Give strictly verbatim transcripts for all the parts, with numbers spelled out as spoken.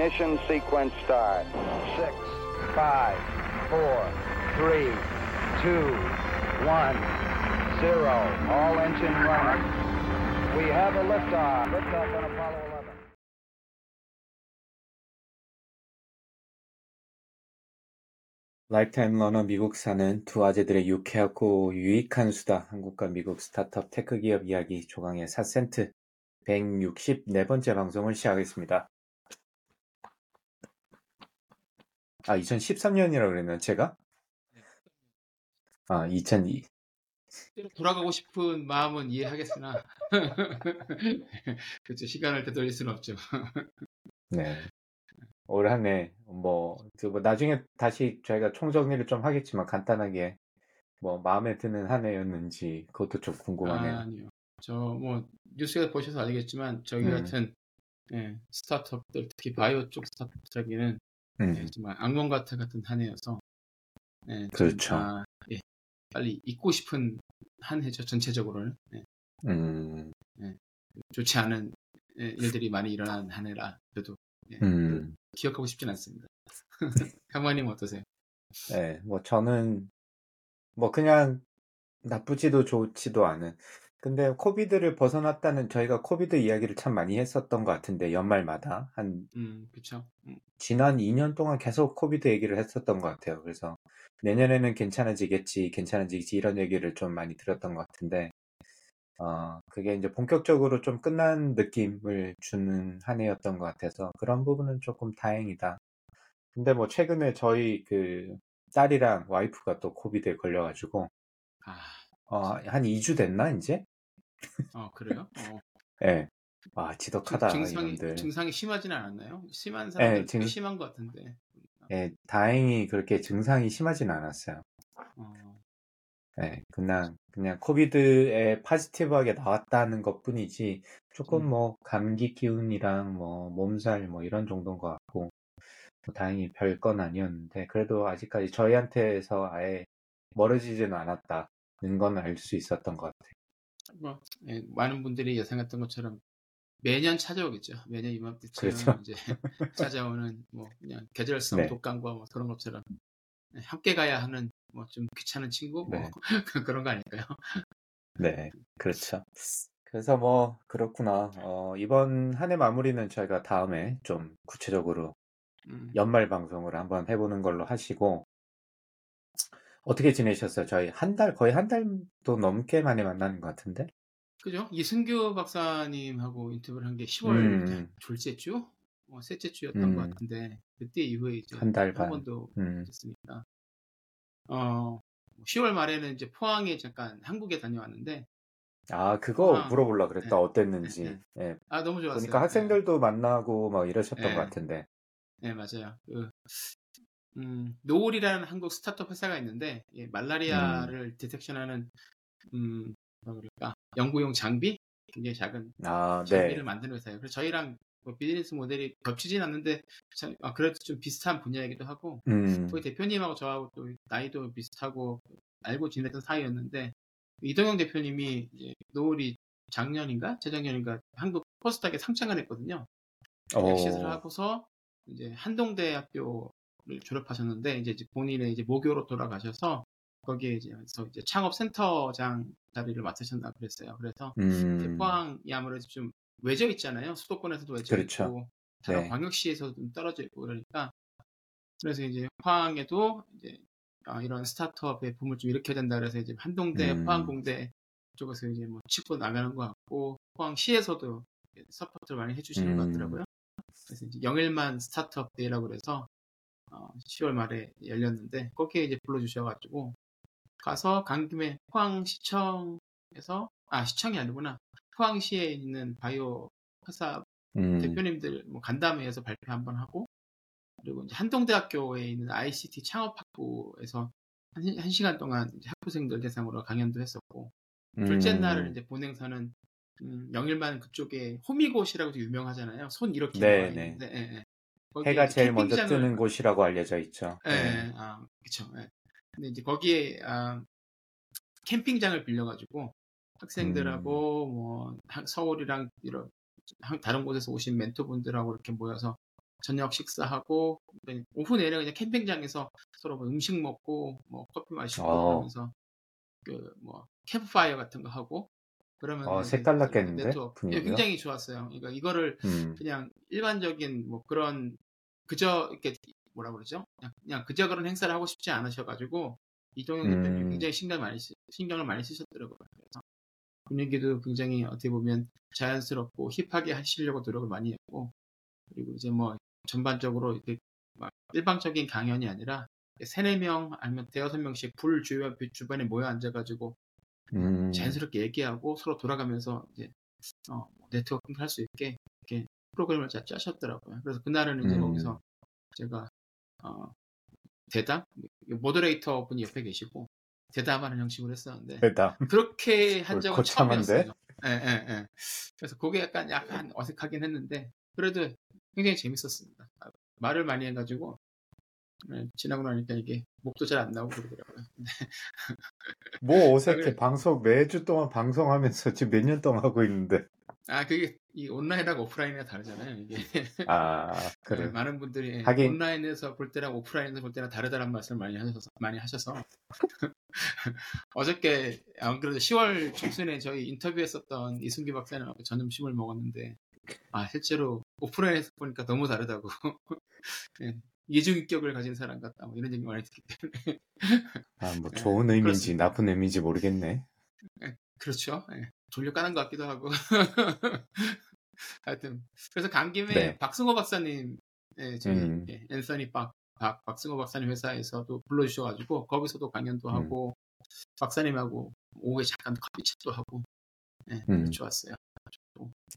Ignition sequence start. Six, five, four, three, two, one, zero. All engine running. We have a liftoff. Liftoff on Apollo eleven. 라이프타임 러너 미국 사는 두 아재들의 유쾌하고 유익한 수다. 한국과 미국 스타트업 테크 기업 이야기 조강의 사 센트 백육십사 번째 방송을 시작하겠습니다. 아, 이천십삼 년이라고 그랬나요? 제가? 아, 이천이 돌아가고 싶은 마음은 이해하겠으나 그렇죠. 시간을 되돌릴 수는 없죠. 네. 올 한 해, 뭐, 뭐, 나중에 다시 저희가 총정리를 좀 하겠지만, 간단하게, 뭐, 마음에 드는 한 해였는지, 그것도 좀 궁금하네요. 아, 아니요. 저, 뭐, 뉴스에 보셔서 알겠지만, 저희 음. 같은, 예, 스타트업들, 특히 바이오 쪽 스타트업 자기는, 음. 예, 정말 악몽 같은 같은 한 해여서, 예, 그렇죠. 아, 예, 빨리 잊고 싶은 한 해죠, 전체적으로는. 예. 음. 예, 좋지 않은 예, 일들이 많이 일어난 한 해라, 그래도. 예. 음. 기억하고 싶진 않습니다. 강만님 어떠세요? 네, 뭐 저는 뭐 그냥 나쁘지도 좋지도 않은. 근데 코비드를 벗어났다는 저희가 코비드 이야기를 참 많이 했었던 것 같은데 연말마다 한 음, 그렇죠. 음. 지난 이 년 동안 계속 코비드 얘기를 했었던 것 같아요. 그래서 내년에는 괜찮아지겠지, 괜찮아지겠지 이런 얘기를 좀 많이 들었던 것 같은데 어, 그게 이제 본격적으로 좀 끝난 느낌을 주는 한 해였던 것 같아서 그런 부분은 조금 다행이다. 근데 뭐 최근에 저희 그 딸이랑 와이프가 또 코비드에 걸려가지고, 아, 어, 한 이 주 됐나, 이제? 어, 그래요? 어. 네. 와, 지독하다. 주, 증상이, 이런들. 증상이 심하진 않았나요? 심한 사람들 네, 증... 심한 것 같은데. 네, 다행히 그렇게 증상이 심하진 않았어요. 어. 네, 그냥, 그냥, 코비드에 파지티브하게 나왔다는 것 뿐이지, 조금 뭐, 감기 기운이랑 뭐, 몸살 뭐, 이런 정도인 것 같고, 뭐 다행히 별건 아니었는데, 그래도 아직까지 저희한테서 아예 멀어지지는 않았다는 건 알 수 있었던 것 같아요. 뭐, 예, 많은 분들이 예상했던 것처럼 매년 찾아오겠죠. 매년 이맘때쯤 그렇죠? 이제 찾아오는, 뭐, 그냥 계절성 네. 독감과 뭐 그런 것처럼. 함께 가야 하는 뭐 좀 귀찮은 친구 뭐 네. 그런 거 아닐까요? 네, 그렇죠. 그래서 뭐 그렇구나. 어, 이번 한 해 마무리는 저희가 다음에 좀 구체적으로 음. 연말 방송을 한번 해보는 걸로 하시고 어떻게 지내셨어요? 저희 한 달 거의 한 달도 넘게 만에 만나는 것 같은데? 그죠? 이승규 박사님하고 인터뷰를 한 게 시월 음. 둘째 주? 어, 셋째 주였던 음. 것 같은데 그때 이후에 이제 한 달 반 한 번도 됐으니까 음. 어 시월 말에는 이제 포항에 잠깐 한국에 다녀왔는데 아 그거 포항, 물어보려 그랬다 네. 어땠는지 네. 네. 아 너무 좋았어요. 그러니까 학생들도 네. 만나고 막 이러셨던 네. 것 같은데 네 맞아요. 그, 음, 노을이라는 한국 스타트업 회사가 있는데 예, 말라리아를 음. 디텍션하는 음 뭐랄까 연구용 장비 굉장히 작은 아, 장비를 네. 만드는 회사예요. 그래서 저희랑 뭐 비즈니스 모델이 겹치진 않는데 참, 아, 그래도 좀 비슷한 분야이기도 하고 음. 거기 대표님하고 저하고 또 나이도 비슷하고 알고 지냈던 사이였는데 이동영 대표님이 이제 노을이 작년인가 재작년인가 한국 포스텍에 상장을 했거든요. 엑시스를 하고서 이제 한동대학교를 졸업하셨는데 이제, 이제 본인의 이제 모교로 돌아가셔서 거기에 이제, 이제 창업 센터장 자리를 맡으셨나 그랬어요. 그래서 음. 포항이 아무래도 좀 외져 있잖아요. 수도권에서도 외져 그렇죠. 있고, 다른 네. 광역시에서도 좀 떨어져 있고 그러니까 그래서 이제 포항에도 이제 아, 이런 스타트업의 붐을 좀 일으켜야 된다 그래서 이제 한동대, 음. 포항공대 쪽에서 이제 뭐 치고 나가는 것 같고 포항시에서도 서포트를 많이 해주시는 음. 것 같더라고요. 그래서 이제 영일만 스타트업 데이라고 그래서 어, 시월 말에 열렸는데 거기에 이제 불러주셔가지고 가서 간 김에 포항시청에서 아 시청이 아니구나. 포항시에 있는 바이오 회사 음. 대표님들 뭐 간담회에서 발표 한번 하고 그리고 이제 한동대학교에 있는 아이씨티 창업학부에서 한, 한 시간 동안 이제 학부생들 대상으로 강연도 했었고 음. 둘째 날을 이제 본행사는 음, 영일만 그쪽에 호미곶이라고 유명하잖아요. 손 이렇게 네, 네. 예, 예. 해가 제일 먼저 뜨는 곳이라고 알려져 있죠. 예, 네. 아 그렇죠. 예. 근데 이제 거기에 아, 캠핑장을 빌려가지고 학생들하고 음. 뭐 서울이랑 이런 다른 곳에서 오신 멘토분들하고 이렇게 모여서 저녁 식사하고 오후 내내 그냥 캠핑장에서 서로 뭐 음식 먹고 뭐 커피 마시고 어. 하면서 그 뭐 캠프파이어 같은 거 하고 그러면 어, 색달랐겠는데 분위기가? 굉장히 좋았어요. 그러니까 이거를 음. 그냥 일반적인 뭐 그런 그저 이렇게 뭐라 그러죠? 그냥, 그냥 그저 그런 행사를 하고 싶지 않으셔가지고 이동형 대표님 음. 굉장히 신경 많이 쓰, 신경을 많이 쓰셨더라고요. 그래서 분위기도 굉장히 어떻게 보면 자연스럽고 힙하게 하시려고 노력을 많이 했고, 그리고 이제 뭐 전반적으로 이렇게 막 일방적인 강연이 아니라 세네 명 아니면 대여섯 명씩 불 주변 주변에 모여 앉아가지고 음. 자연스럽게 얘기하고 서로 돌아가면서 이제 어, 네트워킹 할 수 있게 이렇게 프로그램을 짜셨더라고요. 그래서 그날은 이제 음. 거기서 제가 어, 대담 모더레이터 분이 옆에 계시고 대담하는 형식으로 했었는데 대담. 그렇게 한 적은 처음이었어요. 예, 예, 예. 그래서 그게 약간 약간 어색하긴 했는데 그래도 굉장히 재밌었습니다. 말을 많이 해가지고 지나고 나니까 이게 목도 잘 안 나오고 그러더라고요. 뭐 어색해. 방송 매주 동안 방송하면서 지금 몇 년 동안 하고 있는데. 아 그게 이 온라인하고 오프라인이랑 다르잖아요. 이게. 아 그래. 많은 분들이 하긴... 온라인에서 볼 때랑 오프라인에서 볼 때랑 다르다는 말씀을 많이 하셔서 많이 하셔서. 어저께 안 그래도 시월 중순에 저희 인터뷰했었던 이승기 박사님하고 점심을 먹었는데 아 실제로 오프라인에서 보니까 너무 다르다고. 예중인격을 가진 사람 같다 뭐 이런 얘기 많이 듣기 때문에 아 뭐 좋은 네, 의미인지 그렇습니다. 나쁜 의미인지 모르겠네. 네, 그렇죠. 네, 졸려 까는 것 같기도 하고 하여튼 그래서 간 김에 네. 박승호 박사님 네, 저희 음. 네, 앤서니 박, 박 박승호 박사님 회사에서도 불러주셔가지고 거기서도 강연도 음. 하고 박사님하고 오후에 잠깐 커피챗도 하고 네, 음. 좋았어요.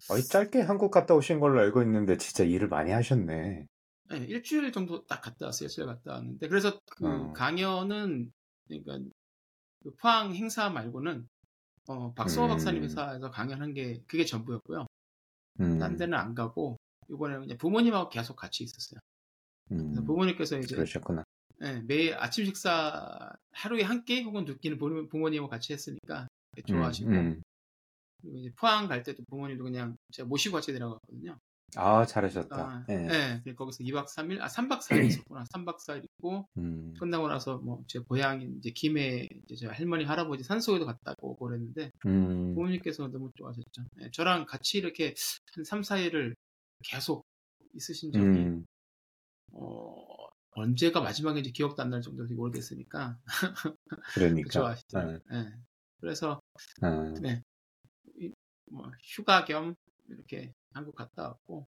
어이 짧게 한국 갔다 오신 걸로 알고 있는데 진짜 일을 많이 하셨네. 네, 일주일 정도 딱 갔다 왔어요. 일주일 갔다 왔는데 그래서 그 어. 강연은 그러니까 그 포항 행사 말고는 어, 박수호 음. 박사님 회사에서 강연한 게 그게 전부였고요. 음. 딴 데는 안 가고 이번에는 이제 부모님하고 계속 같이 있었어요. 음. 부모님께서 이제 그러셨구나. 네, 매일 아침 식사 하루에 한 끼 혹은 두 끼는 부모님하고 같이 했으니까 좋아하시고 음. 음. 그리고 이제 포항 갈 때도 부모님도 그냥 제가 모시고 같이 내려갔거든요. 아, 잘하셨다. 아, 네. 네. 거기서 이박 삼일, 아, 삼박 사일 있었구나. 삼박 사일 있고, 음. 끝나고 나서, 뭐, 제 고향인, 이제, 김해, 이제, 제 할머니, 할아버지 산속에도 갔다 오고 그랬는데, 음. 부모님께서 너무 좋아하셨죠. 네, 저랑 같이 이렇게 한 삼, 사일을 계속 있으신 적이, 음. 어, 언제가 마지막인지 기억도 안 날 정도로 모르겠으니까. 그러니까. 좋아하시죠. 아. 네. 그래서, 아. 네. 뭐, 휴가 겸, 이렇게, 한국 갔다 왔고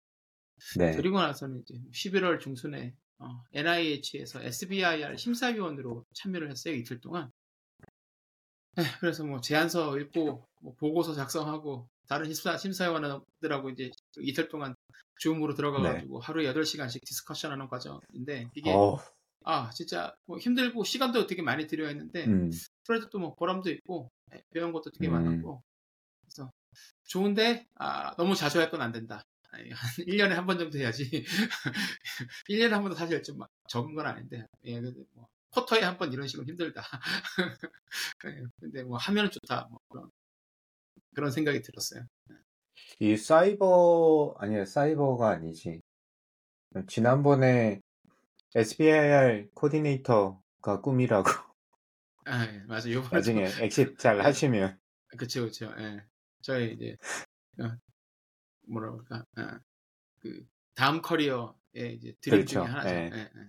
네. 그리고 나서는 이제 십일월 중순에 어, 엔아이에이치에서 에스비아이알 심사위원으로 참여를 했어요. 이틀 동안. 네, 그래서 뭐 제안서 읽고 뭐 보고서 작성하고 다른 심사, 심사위원들하고 이제 이틀 동안 줌으로 들어가가지고 네. 하루에 여덟 시간씩 디스커션하는 과정인데 이게 오. 아 진짜 뭐 힘들고 시간도 되게 많이 들여야 했는데 음. 그래도 또 뭐 보람도 있고 배운 것도 되게 음. 많았고 그래서 좋은데 아, 너무 자주 할 건 안 된다. 아니, 한 일 년에 한 번 정도 해야지. 일 년에 한 번도 사실 좀 적은 건 아닌데 예, 뭐, 쿼터에 한 번 이런 식으로 힘들다. 근데 뭐 하면 좋다. 뭐 그런, 그런 생각이 들었어요. 이 사이버 아니야 사이버가 아니지. 지난번에 에스비아이알 코디네이터가 꿈이라고. 아, 예, 맞아. 요번에 나중에 엑싯 잘 하시면. 그렇죠, 그렇죠. 예. 저희 이제 뭐라 그럴까 아, 그 다음 커리어의 이제 드림 그렇죠. 중에 하나죠. 예. 예, 예.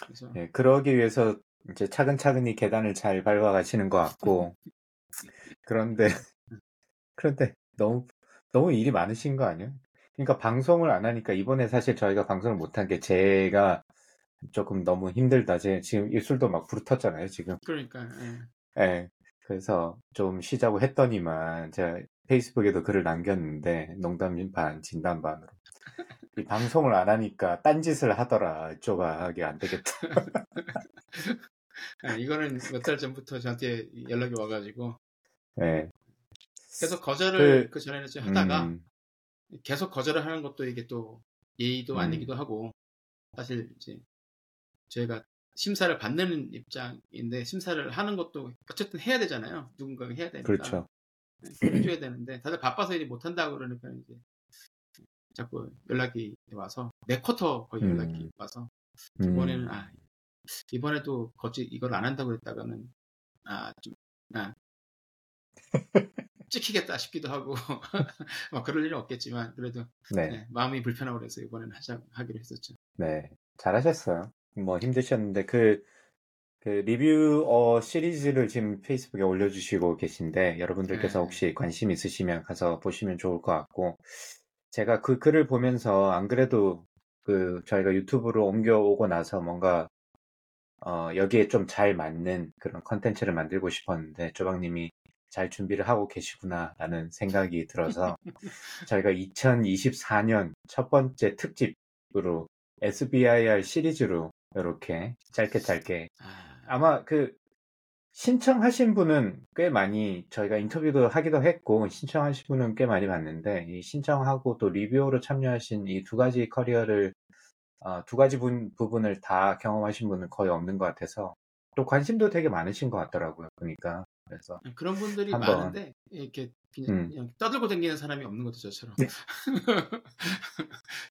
그래서 예, 그러기 위해서 이제 차근차근히 계단을 잘 밟아가시는 것 같고 그런데 그런데 너무 너무 일이 많으신 거 아니에요? 그러니까 방송을 안 하니까 이번에 사실 저희가 방송을 못한 게 제가 조금 너무 힘들다. 제 지금 입술도 막 부르텄잖아요 지금. 그러니까. 예. 예. 그래서 좀 쉬자고 했더니만 제가 페이스북에도 글을 남겼는데 농담 반 진담 반으로 이 방송을 안 하니까 딴짓을 하더라. 쪼가 하기 안 되겠다. 이거는 몇 달 전부터 저한테 연락이 와가지고 네. 계속 거절을 그, 그 전에는 좀 하다가 음. 계속 거절을 하는 것도 이게 또 예의도 음. 아니기도 하고 사실 이제 제가 심사를 받는 입장인데 심사를 하는 것도 어쨌든 해야 되잖아요. 누군가가 해야 되니까. 그렇죠. 해줘야 되는데 다들 바빠서 이제 못한다고 그러니까 이제 자꾸 연락이 와서 매 쿼터 거의 연락이 음. 와서 이번에는 음. 아 이번에도 거치 이걸 안 한다고 했다가는 아 좀 아 찍히겠다 싶기도 하고 막 그럴 일은 없겠지만 그래도 네. 네, 마음이 불편하고 그래서 이번에는 하자 하기로 했었죠. 네, 잘하셨어요. 뭐 힘드셨는데 그, 그 리뷰어 시리즈를 지금 페이스북에 올려주시고 계신데 여러분들께서 네. 혹시 관심 있으시면 가서 보시면 좋을 것 같고 제가 그 글을 보면서 안 그래도 그 저희가 유튜브로 옮겨오고 나서 뭔가 어, 여기에 좀 잘 맞는 그런 컨텐츠를 만들고 싶었는데 조방님이 잘 준비를 하고 계시구나 라는 생각이 들어서 저희가 이천이십사 년 첫 번째 특집으로 에스비아이알 시리즈로 이렇게 짧게 짧게 아마 그 신청하신 분은 꽤 많이 저희가 인터뷰도 하기도 했고 신청하신 분은 꽤 많이 봤는데 이 신청하고 또 리뷰로 참여하신 이 두 가지 커리어를 어, 두 가지 분, 부분을 다 경험하신 분은 거의 없는 것 같아서 또 관심도 되게 많으신 것 같더라고요. 그러니까 그래서 그런 분들이 한번, 많은데 이렇게 그냥, 음. 그냥 떠들고 다니는 사람이 없는 것도 저처럼 네.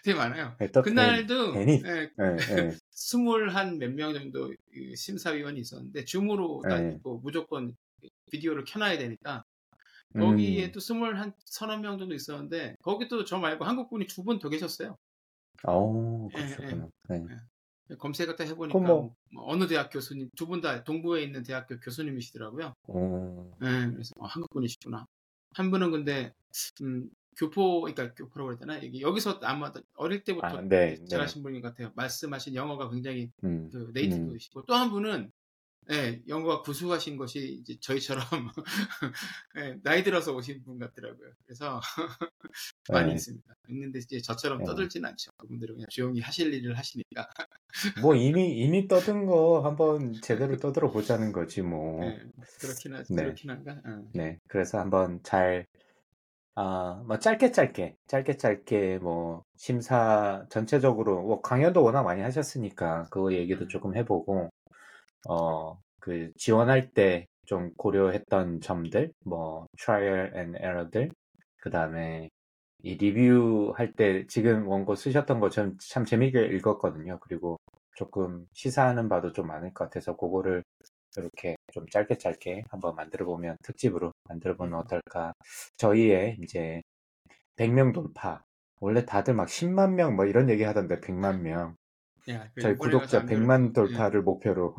되게 많아요. 네, 또, 그날도 네, 네, 네. 스물한 몇 명 정도 심사위원이 있었는데 줌으로 다니고 네. 무조건 비디오를 켜놔야 되니까 거기에 음. 또 스물한 서너 명 정도 있었는데 거기도 저 말고 한국분이 두 분 더 계셨어요. 오, 그렇구나. 네, 네. 네. 검색을 딱 해보니까 뭐, 어느 대학 교수님 두 분 다 동부에 있는 대학교 교수님이시더라고요. 오. 네, 그래서 어, 한국분이시구나. 한 분은 근데 음, 교포, 그러니까 교포라고 해야 되나? 여기, 여기서 아마 어릴 때부터 아, 네, 잘하신 네. 분인 것 같아요. 말씀하신 영어가 굉장히 음, 그 네이티브이시고 음. 또 한 분은 네, 영어가 구수하신 것이 이제 저희처럼 네, 나이 들어서 오신 분 같더라고요. 그래서 많이 네. 있습니다. 있는데 이제 저처럼 네. 떠들진 않죠. 그분들은 그냥 조용히 하실 일을 하시니까. 뭐 이미 이미 떠든 거 한번 제대로 떠들어 보자는 거지 뭐. 네, 그렇긴 하죠. 네. 그렇긴 한가. 어. 네, 그래서 한번 잘 아, 뭐 짧게 짧게 짧게 짧게 뭐 심사 전체적으로 뭐 강연도 워낙 많이 하셨으니까 그거 얘기도 조금 해보고. 어, 그, 지원할 때 좀 고려했던 점들, 뭐, trial and error들, 그 다음에, 이 리뷰할 때 지금 원고 쓰셨던 거 참, 참 재미있게 읽었거든요. 그리고 조금 시사하는 바도 좀 많을 것 같아서, 그거를 이렇게 좀 짧게 짧게 한번 만들어보면, 특집으로 만들어보면 어떨까. 저희의 이제, 백 명 돌파. 원래 다들 막 십만 명 뭐 이런 얘기 하던데, 백만 명. 야, 저희 구독자 백만 돌파를 예. 목표로.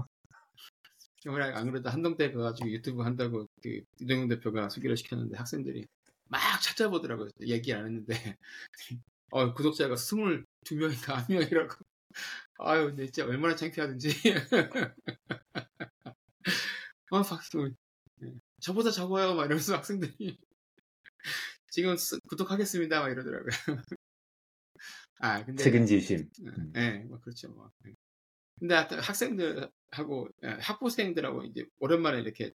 안 그래도 한동대 가가지고 유튜브 한다고 그 이동용 대표가 소개를 시켰는데 학생들이 막 찾아보더라고요. 얘기 안 했는데 어, 구독자가 스물두 명인가 한 명이라고 아유 근데 진짜 얼마나 창피하든지 어, 박수 저보다 적어요 막 이러면서 학생들이 지금 쓰, 구독하겠습니다 막 이러더라고요. 아 근데 측은지심 네, 뭐 그렇죠 뭐. 근데 학생들하고 학부생들하고 이제 오랜만에 이렇게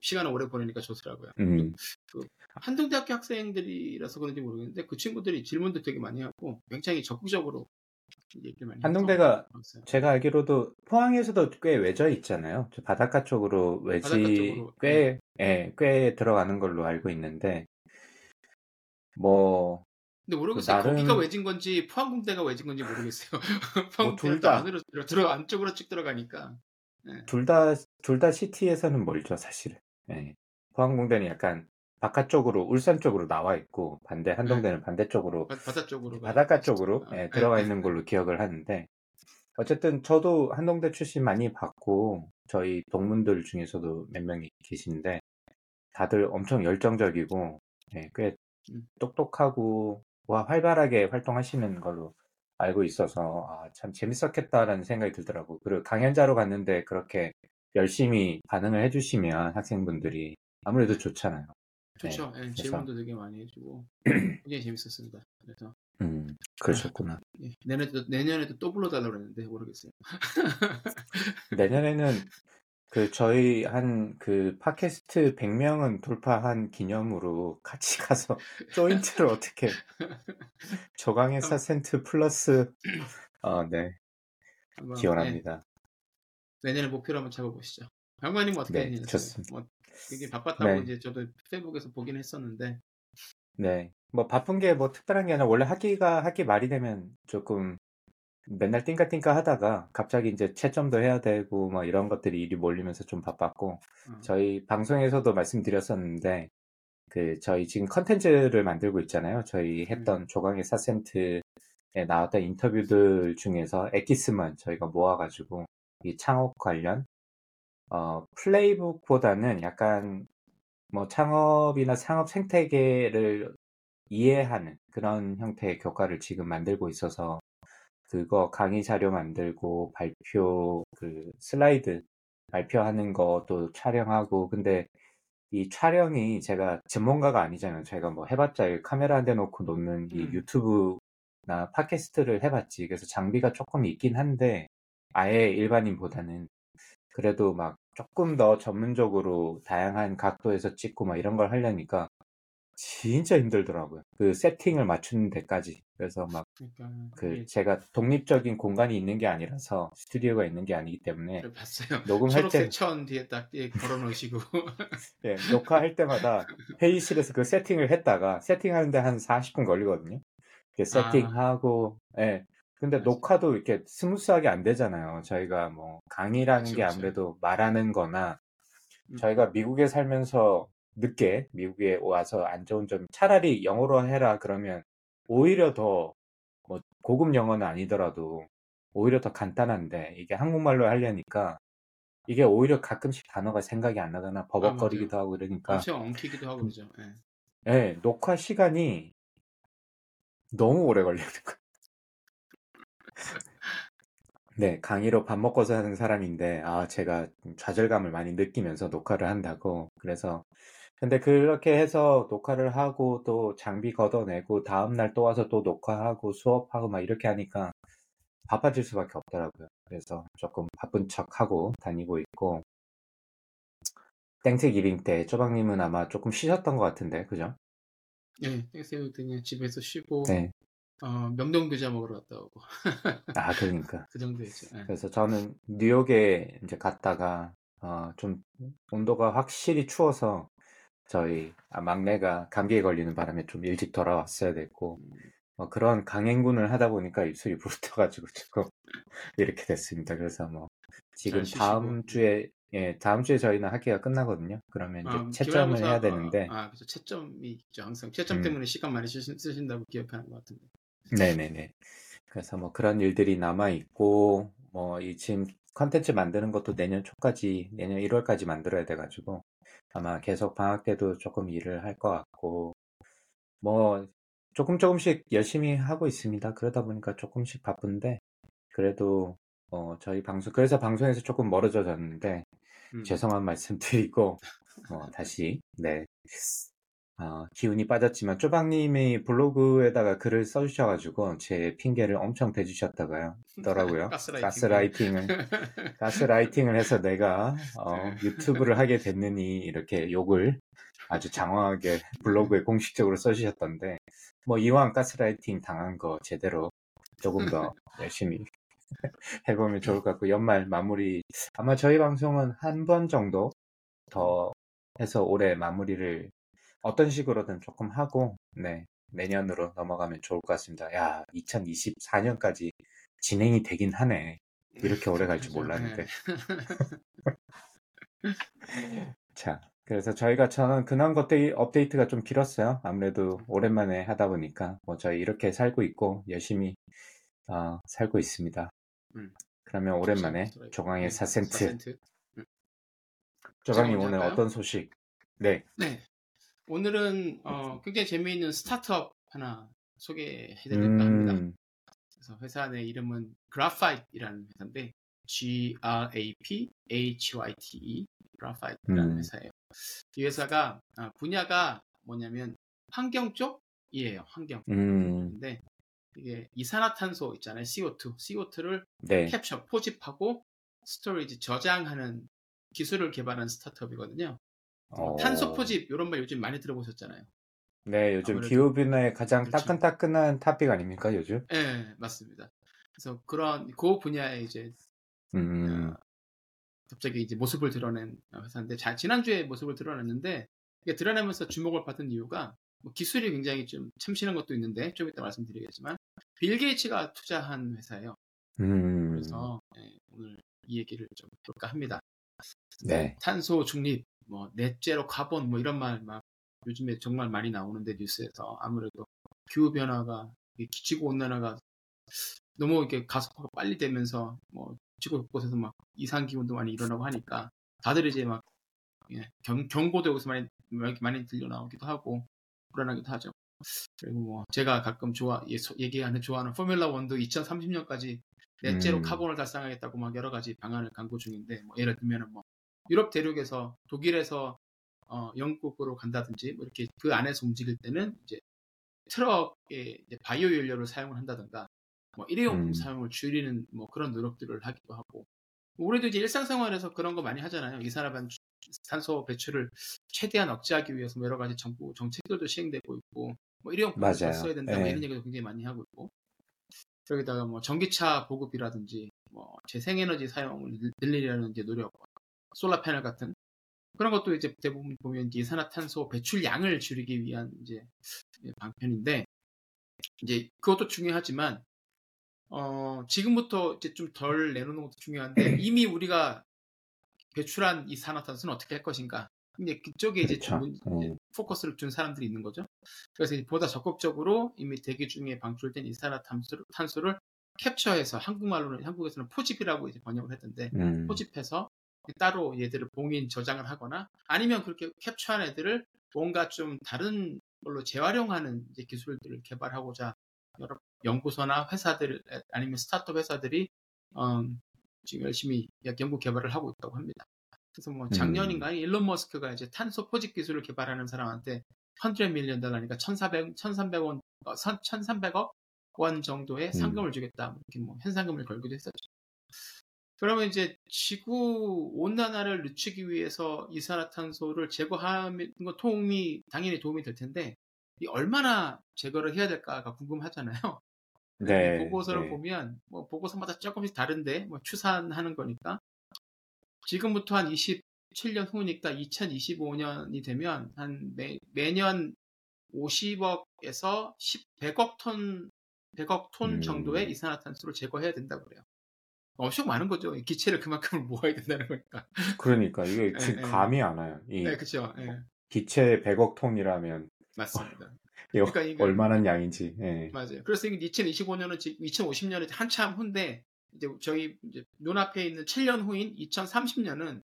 시간을 오래 보내니까 좋더라고요. 음. 그 한동대학교 학생들이라서 그런지 모르겠는데 그 친구들이 질문도 되게 많이 하고 굉장히 적극적으로 얘기를 많이. 한동대가 제가 알기로도 포항에서도 꽤 외져 있잖아요. 저 바닷가 쪽으로 외지 바닷가 쪽으로, 꽤, 네. 예, 꽤 들어가는 걸로 알고 있는데 뭐. 근데 모르겠어요. 나름... 거기가 외진 건지 포항공대가 외진 건지 모르겠어요. 포항공대가 뭐 안으로 들어 안쪽으로 쭉 들어가니까. 네. 둘 다 둘 다 시티에서는 멀죠, 사실은. 네. 포항공대는 약간 바깥쪽으로 울산 쪽으로 나와 있고 반대 한동대는 네. 반대쪽으로 바, 바다 쪽으로 바닷가 쪽으로 네, 들어가 있는 걸로 기억을 하는데 어쨌든 저도 한동대 출신 많이 봤고 저희 동문들 중에서도 몇 명이 계신데 다들 엄청 열정적이고 네, 꽤 똑똑하고 와, 활발하게 활동하시는 걸로 알고 있어서, 아, 참 재밌었겠다라는 생각이 들더라고. 그리고 강연자로 갔는데 그렇게 열심히 반응을 해주시면 학생분들이 아무래도 좋잖아요. 좋죠. 네, 네, 질문도 되게 많이 해주고. 굉장히 재밌었습니다. 그래서. 음, 그러셨구나. 네, 내년에도, 내년에도 또 불러달라고 그랬는데 모르겠어요. 내년에는 그, 저희, 한, 그, 팟캐스트 백 명은 돌파한 기념으로 같이 가서 조인트를 어떻게, 저강회사 센트 플러스, 어, 네. 기원합니다. 네. 내년에 목표를 한번 잡아보시죠. 장관님 어떻게 네, 하시는지. 좋습니다. 뭐, 되게 바빴다고 네. 이제 저도 페이북에서 보긴 했었는데, 네. 뭐 바쁜 게 뭐 특별한 게 아니라 원래 학기가 학기 말이 되면 조금 맨날 띵까띵까 하다가 갑자기 이제 채점도 해야 되고 막 이런 것들이 일이 몰리면서 좀 바빴고 음. 저희 방송에서도 말씀드렸었는데 그 저희 지금 컨텐츠를 만들고 있잖아요. 저희 했던 음. 조강의 사 센트에 나왔던 인터뷰들 중에서 엑기스만 저희가 모아가지고 이 창업 관련 어 플레이북보다는 약간 뭐 창업이나 상업 생태계를 이해하는 그런 형태의 교과를 지금 만들고 있어서 그거 강의 자료 만들고 발표 그 슬라이드 발표하는 것도 촬영하고 근데 이 촬영이 제가 전문가가 아니잖아요. 제가 뭐 해봤자 카메라 한 대 놓고 놓는 이 음. 유튜브나 팟캐스트를 해봤지. 그래서 장비가 조금 있긴 한데 아예 일반인보다는 그래도 막 조금 더 전문적으로 다양한 각도에서 찍고 막 이런 걸 하려니까 진짜 힘들더라고요. 그 세팅을 맞추는 데까지. 그래서 막 그 제가 독립적인 공간이 있는 게 아니라서 스튜디오가 있는 게 아니기 때문에 봤어요. 녹음할 때 천 뒤에 딱 걸어놓으시고 예, 녹화할 때마다 회의실에서 그 세팅을 했다가 세팅하는데 한 사십 분 걸리거든요. 세팅하고 아. 예. 근데 맞아. 녹화도 이렇게 스무스하게 안 되잖아요. 저희가 뭐 강의라는 그치, 게 아무래도 그치. 말하는 거나 음. 저희가 미국에 살면서 늦게 미국에 와서 안 좋은 점 차라리 영어로 해라 그러면 오히려 더 뭐 고급 영어는 아니더라도 오히려 더 간단한데 이게 한국말로 하려니까 이게 오히려 가끔씩 단어가 생각이 안 나거나 버벅거리기도 하고 그러니까 엄청 엉키기도 하고 그러죠. 예, 네. 네, 녹화 시간이 너무 오래 걸리는 거예요. 네, 강의로 밥 먹고서 하는 사람인데 아 제가 좌절감을 많이 느끼면서 녹화를 한다고 그래서 근데 그렇게 해서 녹화를 하고 또 장비 걷어내고 다음날 또 와서 또 녹화하고 수업하고 막 이렇게 하니까 바빠질 수밖에 없더라고요. 그래서 조금 바쁜 척하고 다니고 있고 땡트 기빙 때 쪼박님은 아마 조금 쉬셨던 것 같은데 그죠? 네, 땡트 기빙 때 집에서 쉬고 네. 어, 명동교자 먹으러 갔다 오고. 아, 그러니까. 그 정도였죠. 네. 그래서 저는 뉴욕에 이제 갔다가, 어, 좀, 온도가 확실히 추워서, 저희, 아, 막내가 감기에 걸리는 바람에 좀 일찍 돌아왔어야 됐고, 뭐, 그런 강행군을 하다 보니까 입술이 부르터가지고 지금, 이렇게 됐습니다. 그래서 뭐, 지금 다음 주에, 예, 다음 주에 저희는 학기가 끝나거든요. 그러면 이제 아, 채점을 해야 되는데. 아, 아 그죠. 채점이 있죠. 항상. 채점 음. 때문에 시간 많이 쓰신, 쓰신다고 기억하는 것 같은데. 네네네. 그래서 뭐 그런 일들이 남아있고, 뭐, 이 지금 컨텐츠 만드는 것도 내년 초까지, 내년 일월까지 만들어야 돼가지고, 아마 계속 방학 때도 조금 일을 할 것 같고, 뭐, 조금 조금씩 열심히 하고 있습니다. 그러다 보니까 조금씩 바쁜데, 그래도, 어, 저희 방송, 그래서 방송에서 조금 멀어졌는데, 음. 죄송한 말씀 드리고, 어, 다시, 네. 어, 기운이 빠졌지만 쪼박님이 블로그에다가 글을 써주셔가지고 제 핑계를 엄청 대주셨더라고요. 가스라이팅. 가스라이팅을 가스라이팅을 해서 내가 어, 유튜브를 하게 됐느니 이렇게 욕을 아주 장황하게 블로그에 공식적으로 써주셨던데 뭐 이왕 가스라이팅 당한 거 제대로 조금 더 열심히 해보면 좋을 것 같고 연말 마무리 아마 저희 방송은 한 번 정도 더 해서 올해 마무리를 어떤 식으로든 조금 하고 네 내년으로 넘어가면 좋을 것 같습니다. 야 이천이십사 년까지 진행이 되긴 하네. 이렇게 오래 갈 줄 몰랐는데. 자 그래서 저희가 저는 근황 것들이 업데이트가 좀 길었어요. 아무래도 오랜만에 하다 보니까 뭐 저희 이렇게 살고 있고 열심히 어, 살고 있습니다. 음. 그러면 오랜만에 조강의 사 센트. 음. 조강님 오늘 어떤 소식? 네. 네. 오늘은 어, 굉장히 재미있는 스타트업 하나 소개해드릴까 합니다. 음. 그래서 회사 내 이름은 Graphyte이라는 회사인데 G R A P H Y T E Graphyte이라는 음. 회사예요. 이 회사가 어, 분야가 뭐냐면 환경 쪽이에요. 환경. 그런데 음. 이게 이산화탄소 있잖아요. 씨오투. 씨오투를 네. 캡처, 포집하고 스토리지 저장하는 기술을 개발한 스타트업이거든요. 어... 탄소 포집 이런 말 요즘 많이 들어보셨잖아요. 네, 요즘 기후 변화의 가장 그렇죠. 따끈따끈한 탑픽 아닙니까 요즘? 네, 맞습니다. 그래서 그런 그 분야에 이제 음... 어, 갑자기 이제 모습을 드러낸 회사인데 자, 지난주에 모습을 드러냈는데 이게 드러내면서 주목을 받은 이유가 뭐 기술이 굉장히 좀 참신한 것도 있는데 좀 이따 말씀드리겠지만 빌 게이츠가 투자한 회사예요. 음. 그래서 네, 오늘 이 얘기를 좀 볼까 합니다. 네. 탄소 중립, 뭐 넷제로 카본 뭐 이런 말 막 요즘에 정말 많이 나오는데 뉴스에서 아무래도 기후 변화가 지구 온난화가 너무 이렇게 가속화가 빨리 되면서 뭐 지구 곳곳에서 막 이상 기온도 많이 일어나고 하니까 다들 이제 막 예, 경, 경고되고서 많이 많이 들려 나오기도 하고 불안하기도 하죠. 그리고 뭐 제가 가끔 좋아 예, 얘기하는 좋아하는 포뮬라 일도 이천삼십 년까지 넷제로 음. 카본을 달성하겠다고 막 여러 가지 방안을 강구 중인데 뭐 예를 들면은 뭐 유럽 대륙에서 독일에서 어, 영국으로 간다든지 뭐 이렇게 그 안에서 움직일 때는 이제 트럭에 이제 바이오 연료를 사용을 한다든가 뭐 일회용품 음. 사용을 줄이는 뭐 그런 노력들을 하기도 하고 뭐 우리도 이제 일상생활에서 그런 거 많이 하잖아요. 이산화탄소 배출을 최대한 억제하기 위해서 여러 가지 정부 정책들도 시행되고 있고 뭐 일회용품을 잘 써야 된다 뭐 이런 얘기도 굉장히 많이 하고 있고 여기다가 뭐 전기차 보급이라든지 뭐 재생에너지 사용을 늘리려는 이제 노력, 솔라 패널 같은 그런 것도 이제 대부분 보면 이제 이산화탄소 배출량을 줄이기 위한 이제 방편인데 이제 그것도 중요하지만 어 지금부터 이제 좀 덜 내놓는 것도 중요한데 이미 우리가 배출한 이산화탄소는 어떻게 할 것인가? 근데 그쪽에 이제 문, 음. 포커스를 둔 사람들이 있는 거죠. 그래서 보다 적극적으로 이미 대기 중에 방출된 이산화탄소를 탄소를 캡처해서 한국말로는 한국에서는 포집이라고 이제 번역을 했던데 음. 포집해서 따로 얘들을 봉인 저장을 하거나 아니면 그렇게 캡처한 애들을 뭔가 좀 다른 걸로 재활용하는 이제 기술들을 개발하고자 여러 연구소나 회사들 아니면 스타트업 회사들이 어, 지금 열심히 연구 개발을 하고 있다고 합니다. 그래서 뭐 작년인가 음. 일론 머스크가 이제 탄소 포집 기술을 개발하는 사람한테 천만 밀리언 달러니까 천삼백억 원 정도의 상금을 음. 주겠다 이렇게 뭐 현상금을 걸기도 했었죠. 그러면 이제 지구 온난화를 늦추기 위해서 이산화탄소를 제거하는 건 도움이 당연히 도움이 될 텐데 이 얼마나 제거를 해야 될까가 궁금하잖아요. 네. 보고서를 네. 보면 뭐 보고서마다 조금씩 다른데 뭐 추산하는 거니까 지금부터 한 이십칠 년 후니까 이천이십오 년이 되면 한 매, 매년 오십억에서 십, 백억 톤 백억 톤 음. 정도의 이산화탄소를 제거해야 된다고 그래요. 엄청 많은 거죠. 기체를 그만큼을 모아야 된다는 거니까. 그러니까 이게 네, 감이 네. 안 와요. 이 네, 그렇죠. 네. 기체 백억 톤이라면 맞습니다. 그러니까 이거, 얼마나 양인지. 네. 맞아요. 그래서 이천이십오 년은 지금 이천오십 년은 한참 후인데 이제 저희 이제 눈앞에 있는 칠 년 후인 이천삼십 년은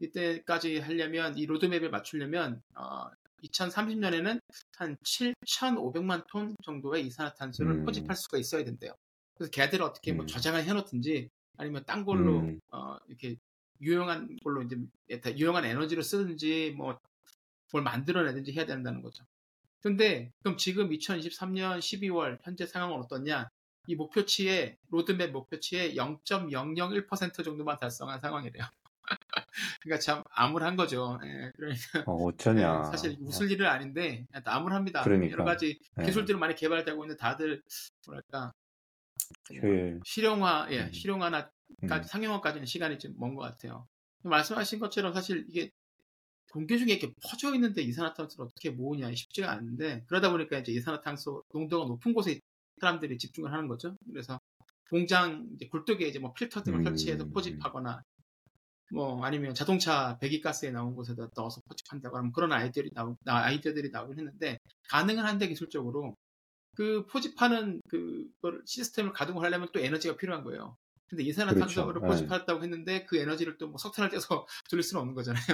이때까지 하려면 이 로드맵을 맞추려면 어, 이천삼십 년에는 한 칠천오백만 톤 정도의 이산화탄소를 음. 포집할 수가 있어야 된대요. 그래서 걔들을 어떻게 뭐 저장을 해놓든지 아니면 딴 걸로 음. 어, 이렇게 유용한 걸로 이제 유용한 에너지를 쓰든지 뭐 뭘 만들어내든지 해야 된다는 거죠. 근데 그럼 지금 이천이십삼 년 십이월 현재 상황은 어떠냐? 이 목표치에 로드맵 목표치에 영 점 영영일 퍼센트 정도만 달성한 상황이래요. 그러니까 참 암울한 거죠. 예, 그러니까 어, 어쩌냐. 사실 웃을 일은 아닌데 암울합니다. 그러니까. 여러 가지 기술들이 많이 개발되고 있는데 다들 뭐랄까 그... 실용화, 예, 음. 실용화나 음. 상용화까지는 시간이 좀 먼 것 같아요. 말씀하신 것처럼 사실 이게 공기 중에 이렇게 퍼져 있는데 이산화탄소를 어떻게 모으냐 쉽지가 않은데 그러다 보니까 이제 이산화탄소 농도가 높은 곳에 사람들이 집중을 하는 거죠. 그래서 공장 이제 굴뚝에 이제 뭐 필터 등을 설치해서 음. 포집하거나 뭐 아니면 자동차 배기가스에 나온 곳에다 넣어서 포집한다고 하면 그런 아이디어들이 나오 아이디어들이 나오긴 했는데 가능은 한데 기술적으로. 그 포집하는 그 시스템을 가동을 하려면 또 에너지가 필요한 거예요. 근데 이산화탄소를 그렇죠. 포집했다고 했는데 그 에너지를 또 뭐 석탄을 떼서 돌릴 수는 없는 거잖아요.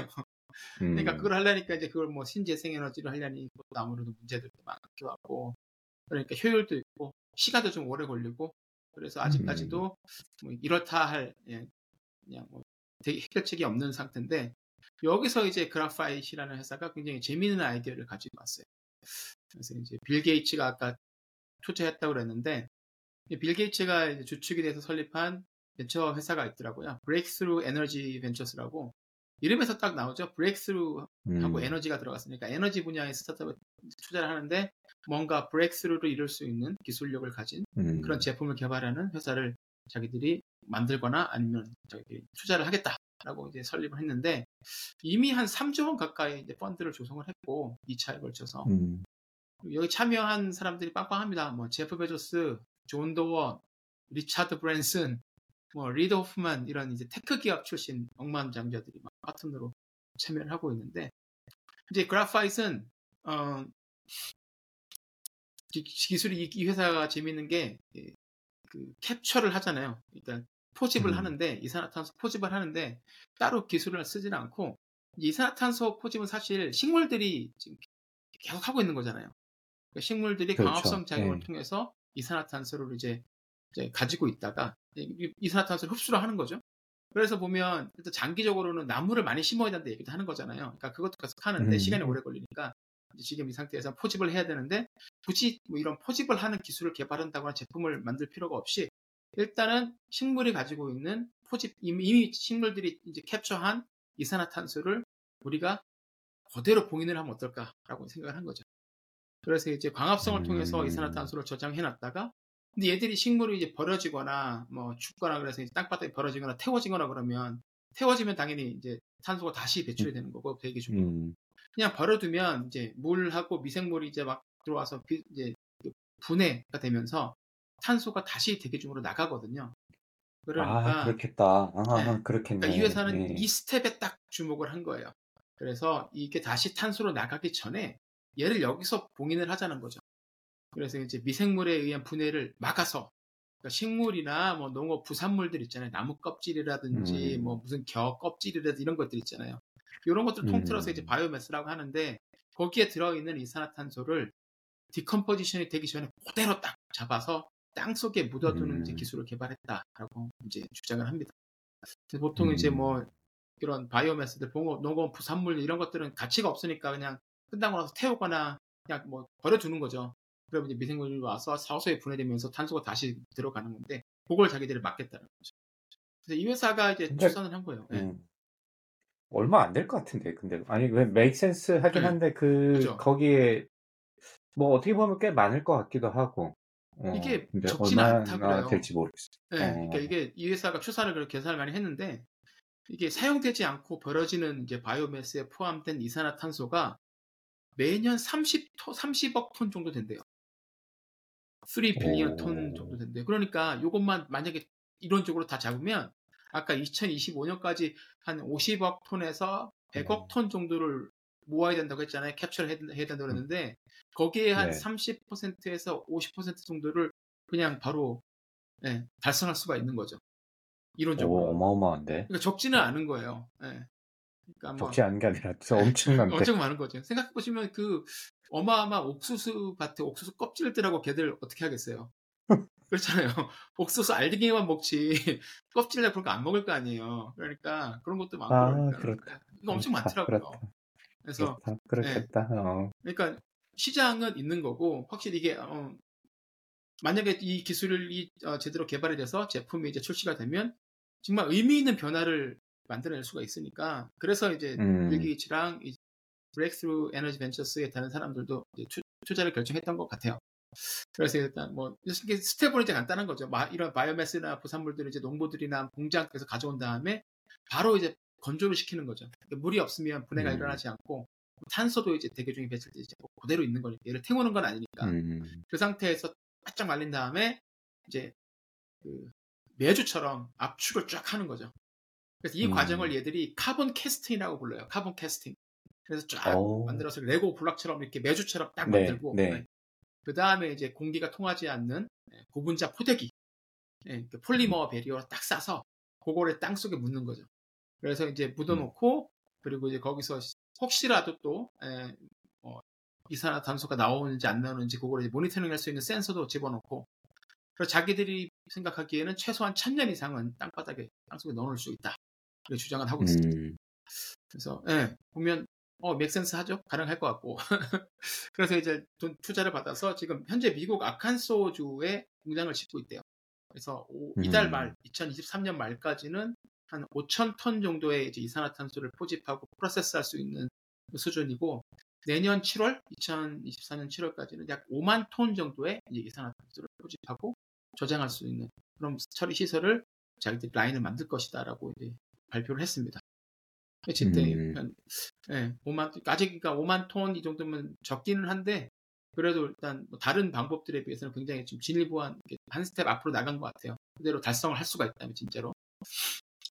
음. 그러니까 그걸 하려니까 이제 그걸 뭐 신재생 에너지를 하려니 아무래도 문제들도 많기도 하고 그러니까 효율도 있고 시간도 좀 오래 걸리고 그래서 아직까지도 음. 뭐 이렇다 할 그냥 뭐 되게 해결책이 없는 상태인데 여기서 이제 그래파이트라는 회사가 굉장히 재미있는 아이디어를 가지고 왔어요. 그래서 이제 빌 게이츠가 아까 투자했다고 그랬는데 빌 게이츠가 주축이 돼서 설립한 벤처 회사가 있더라고요. 브레이크스루 에너지 벤처스라고 이름에서 딱 나오죠. 브레이크스루하고 음. 에너지가 들어갔으니까 에너지 분야의 스타트업에 투자를 하는데 뭔가 브레이크스루를 이룰 수 있는 기술력을 가진 음. 그런 제품을 개발하는 회사를 자기들이 만들거나 아니면 저기 투자를 하겠다라고 이제 설립을 했는데 이미 한 삼조 원 가까이 이제 펀드를 조성을 했고 이 차에 걸쳐서 음. 여기 참여한 사람들이 빵빵합니다. 뭐 제프 베조스, 존 도어, 리차드 브랜슨, 뭐 리드 호프만 이런 이제 테크 기업 출신 억만장자들이 막 파트너로 참여를 하고 있는데, 이제 그래파이트는 어, 기술이 이 회사가 재밌는 게 그 캡처를 하잖아요. 일단 포집을 음. 하는데 이산화탄소 포집을 하는데 따로 기술을 쓰지 않고, 이산화탄소 포집은 사실 식물들이 지금 계속 하고 있는 거잖아요. 그러니까 식물들이 그렇죠. 광합성 작용을 네. 통해서 이산화탄소를 이제, 이제 가지고 있다가 이산화탄소를 흡수를 하는 거죠. 그래서 보면 일단 장기적으로는 나무를 많이 심어야 된다는 얘기도 하는 거잖아요. 그러니까 그것도 계속 하는데 음. 시간이 오래 걸리니까 지금 이 상태에서 포집을 해야 되는데, 굳이 뭐 이런 포집을 하는 기술을 개발한다거나 제품을 만들 필요가 없이 일단은 식물이 가지고 있는 포집, 이미 식물들이 이제 캡처한 이산화탄소를 우리가 그대로 봉인을 하면 어떨까라고 생각을 한 거죠. 그래서 이제 광합성을 음. 통해서 이산화탄소를 저장해놨다가, 근데 얘들이 식물이 이제 버려지거나 뭐 죽거나 그래서 이제 땅바닥에 버려지거나 태워지거나 그러면, 태워지면 당연히 이제 탄소가 다시 배출이 되는 거고 대기 중에 음. 그냥 버려두면 이제 물하고 미생물이 이제 막 들어와서 비, 이제 분해가 되면서 탄소가 다시 대기 중으로 나가거든요. 그러니까 아, 그렇겠다. 아, 네. 그렇겠네. 그러니까 이 회사는 네. 이 스텝에 딱 주목을 한 거예요. 그래서 이게 다시 탄소로 나가기 전에 얘를 여기서 봉인을 하자는 거죠. 그래서 이제 미생물에 의한 분해를 막아서, 그러니까 식물이나 뭐 농업 부산물들 있잖아요. 나무 껍질이라든지 음. 뭐 무슨 겨 껍질이라든지 이런 것들 있잖아요. 이런 것들을 음. 통틀어서 이제 바이오매스라고 하는데, 거기에 들어있는 이산화탄소를 디컴포지션이 되기 전에 그대로 딱 잡아서 땅 속에 묻어두는 음. 이제 기술을 개발했다라고 이제 주장을 합니다. 보통 음. 이제 뭐 이런 바이오매스들, 농업, 농업, 부산물 이런 것들은 가치가 없으니까 그냥 끝나고 나서 태우거나 그냥 뭐 버려두는 거죠. 그러면 이제 미생물이 와서 사소에 분해되면서 탄소가 다시 들어가는 건데, 그걸 자기들이 막겠다는 거죠. 그래서 이 회사가 이제 근데, 추천을 한 거예요. 음. 네. 얼마 안 될 것 같은데, 근데 아니 왜 메이크 센스 하긴 네. 한데 그 그렇죠. 거기에 뭐 어떻게 보면 꽤 많을 것 같기도 하고. 어, 이게 적지 않다고 해요. 될지 모르겠어요. 네, 어. 그러니까 이게 이 회사가 추산을 그렇게 계산을 많이 했는데, 이게 사용되지 않고 버려지는 이제 바이오매스에 포함된 이산화탄소가 매년 삼십 톤, 삼십억 톤 정도 된대요. 삼 빌리언 오. 톤 정도 된대요. 그러니까 이것만 만약에 이론적으로 다 잡으면 아까 이천이십오 년까지 한 오십억 톤에서 백억 톤 정도를 모아야 된다고 했잖아요. 캡처를 해야 된다고 했는데, 거기에 한 네. 삼십 퍼센트에서 오십 퍼센트 정도를 그냥 바로 네, 달성할 수가 있는 거죠. 이론적으로. 오, 어마어마한데. 그러니까 적지는 않은 거예요. 네. 그러니까 적지 않은 게 아니라 엄청난데. 엄청 많은 거죠. 생각해보시면 그 어마어마한 옥수수 밭에 옥수수 껍질들하고 걔들 어떻게 하겠어요. 그렇잖아요. 옥수수 알갱이만 먹지 껍질이나 그런 거 안 먹을 거 아니에요. 그러니까 그런 것도 많고. 아, 그러니까. 그렇다. 이거 엄청 많더라고요. 그렇다. 그래서 그렇다. 그렇겠다. 네. 어. 그러니까 시장은 있는 거고, 확실히 이게 어, 만약에 이 기술이 어, 제대로 개발이 돼서 제품이 이제 출시가 되면 정말 의미 있는 변화를 만들어낼 수가 있으니까, 그래서 이제 빌게이츠랑 음. 브레이크스루 에너지 벤처스에 다른 사람들도 이제 투, 투자를 결정했던 것 같아요. 그래서 일단 뭐 스텝은 이제 간단한 거죠. 마, 이런 바이오매스나 부산물들을 이제 농부들이나 공장에서 가져온 다음에 바로 이제 건조를 시키는 거죠. 그러니까 물이 없으면 분해가 음. 일어나지 않고, 탄소도 이제 대기 중에 배출되지 않고 그대로 있는 거니까, 얘를 태우는 건 아니니까 음. 그 상태에서 바짝 말린 다음에 이제 그 매주처럼 압축을 쫙 하는 거죠. 그래서 이 음. 과정을 얘들이 카본 캐스팅이라고 불러요. 카본 캐스팅. 그래서 쫙 오. 만들어서 레고 블록처럼 이렇게 매주처럼 딱 만들고 네, 네. 그 다음에 이제 공기가 통하지 않는 고분자 포대기, 폴리머 배리어로 딱 싸서 그거를 땅 속에 묻는 거죠. 그래서 이제 묻어놓고, 그리고 이제 거기서 혹시라도 또 이산화탄소가 나오는지 안 나오는지 그거를 모니터링할 수 있는 센서도 집어넣고, 그래서 자기들이 생각하기에는 최소한 천 년 이상은 땅바닥에 땅 속에 넣어놓을 수 있다, 이렇게 주장을 하고 있습니다. 음. 그래서 예, 보면. 어, 맥센스 하죠? 가능할 것 같고. 그래서 이제 돈 투자를 받아서 지금 현재 미국 아칸소주에 공장을 짓고 있대요. 그래서 오, 음. 이달 말, 이천이십삼 년 말까지는 한 오천 톤 정도의 이제 이산화탄소를 포집하고 프로세스할 수 있는 수준이고, 내년 칠월, 이천이십사 년 칠월까지는 약 오만 톤 정도의 이제 이산화탄소를 포집하고 저장할 수 있는 그런 처리 시설을 자기들 라인을 만들 것이다라고 이제 발표를 했습니다. 그때 음. 예, 오만 아직 그러니까 오만 톤 이 정도면 적기는 한데, 그래도 일단 뭐 다른 방법들에 비해서는 굉장히 좀 진일보한 한 스텝 앞으로 나간 것 같아요. 그대로 달성을 할 수가 있다면 진짜로.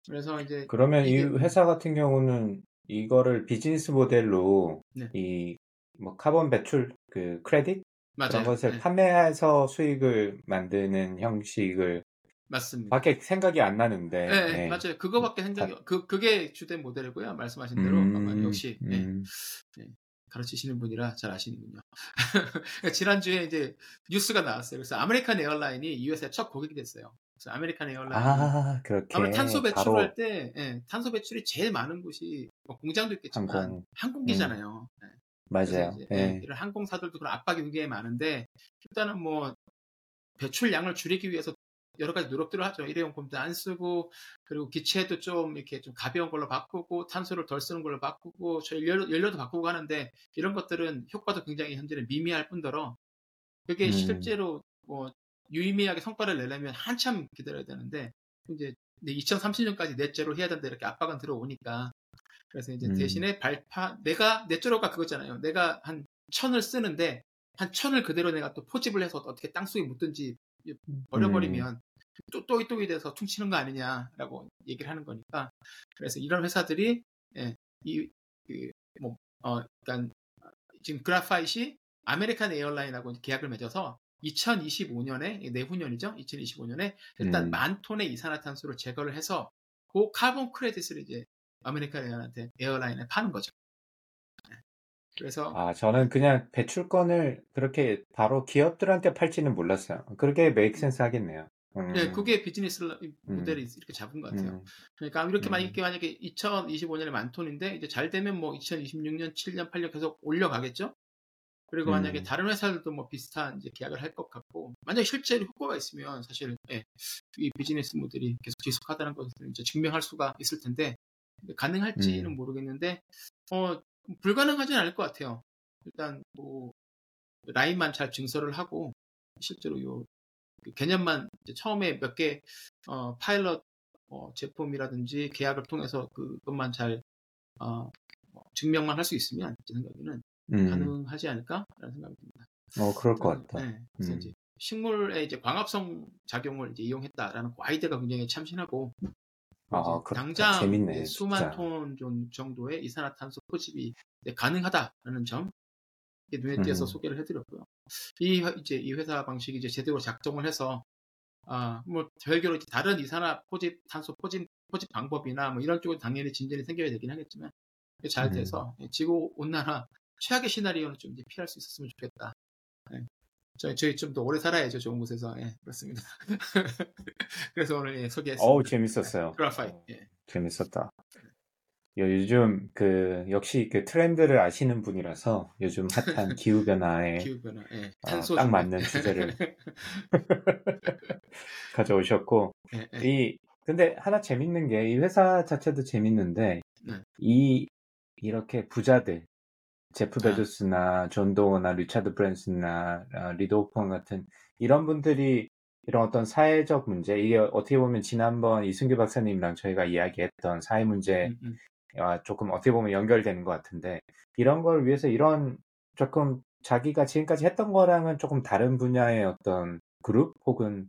그래서 이제 그러면 이게... 이 회사 같은 경우는 이거를 비즈니스 모델로 네. 이 뭐 카본 배출 그 크레딧 그런 것을 네. 판매해서 수익을 만드는 형식을 맞습니다. 밖에 생각이 안 나는데. 네, 네. 맞아요. 그거밖에 생각이 다... 그 그게 주된 모델이고요. 말씀하신 대로 음... 아마 역시 음... 네. 네. 가르치시는 분이라 잘 아시는군요. 지난주에 이제 뉴스가 나왔어요. 그래서 아메리칸 에어라인이 이 회사의 첫 고객이 됐어요. 그래서 아메리칸 에어라인. 아, 그렇게. 아무래도 탄소 배출할 바로... 때, 예, 탄소 배출이 제일 많은 곳이, 뭐 공장도 있겠지만, 항공. 항공기잖아요. 음. 예. 맞아요. 이제, 예. 이런 항공사들도 그런 압박이 굉장히 많은데, 일단은 뭐, 배출량을 줄이기 위해서 여러 가지 노력들을 하죠. 일회용 폼도 안 쓰고, 그리고 기체도 좀 이렇게 좀 가벼운 걸로 바꾸고, 탄소를 덜 쓰는 걸로 바꾸고, 연료, 연료도 바꾸고 하는데, 이런 것들은 효과도 굉장히 현재는 미미할 뿐더러, 그게 음. 실제로 뭐, 유의미하게 성과를 내려면 한참 기다려야 되는데, 이제 이천삼십 년까지 넷제로 해야 된다 이렇게 압박은 들어오니까. 그래서 이제 음. 대신에 발파, 내가, 넷제로가 그거잖아요. 내가 한 천을 쓰는데, 한 천을 그대로 내가 또 포집을 해서 어떻게 땅속에 묻든지 버려버리면 음. 또, 또이또이 돼서 퉁치는 거 아니냐라고 얘기를 하는 거니까. 그래서 이런 회사들이, 예, 이, 그, 뭐, 어, 그러니까 지금 그래파이트이 아메리칸 에어라인하고 계약을 맺어서 이천이십오 년에 내후년이죠. 이천이십오 년에 일단 음. 만 톤의 이산화탄소를 제거를 해서 그 카본 크레딧을 이제 아메리칸 에어라인한테 에어라인에 파는 거죠. 그래서 아 저는 그냥 배출권을 그렇게 바로 기업들한테 팔지는 몰랐어요. 그렇게 메이크센스 하겠네요. 음. 네, 그게 비즈니스 모델이 음. 이렇게 잡은 것 같아요. 음. 그러니까 이렇게 음. 만약에 만약에 이천이십오 년에 만 톤인데 이제 잘 되면 뭐 이천이십육 년, 칠 년, 팔 년 계속 올려가겠죠. 그리고 만약에 음. 다른 회사들도 뭐 비슷한 이제 계약을 할 것 같고, 만약에 실제로 효과가 있으면 사실 예, 이 비즈니스 모델이 계속 지속하다는 것을 이제 증명할 수가 있을 텐데, 가능할지는 음. 모르겠는데, 어, 불가능하진 않을 것 같아요. 일단 뭐, 라인만 잘 증설을 하고, 실제로 요, 개념만 이제 처음에 몇 개, 어, 파일럿, 어, 제품이라든지 계약을 통해서 그것만 잘, 어, 증명만 할 수 있으면, 제 생각에는, 음. 가능하지 않을까라는 생각이 듭니다. 어, 그럴 것 음, 같다. 네, 그래서 음. 이제 식물의 이제 광합성 작용을 이제 이용했다라는 그 아이디어가 굉장히 참신하고, 아, 당장 재밌네, 수만 진짜. 톤 정도의 이산화탄소 포집이 가능하다라는 점 눈에 띄어서 음. 소개를 해드렸고요. 이 이제 이 회사 방식이 이제 제대로 작동을 해서 아, 뭐 별개로 이제 다른 이산화 포집, 탄소 포집 포집 방법이나 뭐 이런 쪽은 당연히 진전이 생겨야 되긴 하겠지만 잘 돼서 음. 지구 온난화 최악의 시나리오는 좀 이제 피할 수 있었으면 좋겠다. 네. 저희, 저희 좀 더 오래 살아야죠, 좋은 곳에서. 예, 그렇습니다. 그래서 오늘 예, 소개했습니다. 어우, 재밌었어요. 그래파이트. 예. 재밌었다. 요즘 그, 역시 그 트렌드를 아시는 분이라서 요즘 핫한 기후변화에 기후변화, 예. 탄소 어, 딱 맞는 주제를 가져오셨고. 예, 예. 이, 근데 하나 재밌는 게 이 회사 자체도 재밌는데 예. 이, 이렇게 부자들 제프 베조스나 존 도어나 리차드 브랜슨나 리드 호프먼 같은 이런 분들이 이런 어떤 사회적 문제, 이게 어떻게 보면 지난번 이승규 박사님이랑 저희가 이야기했던 사회 문제와 조금 어떻게 보면 연결되는 것 같은데, 이런 걸 위해서 이런 조금 자기가 지금까지 했던 거랑은 조금 다른 분야의 어떤 그룹 혹은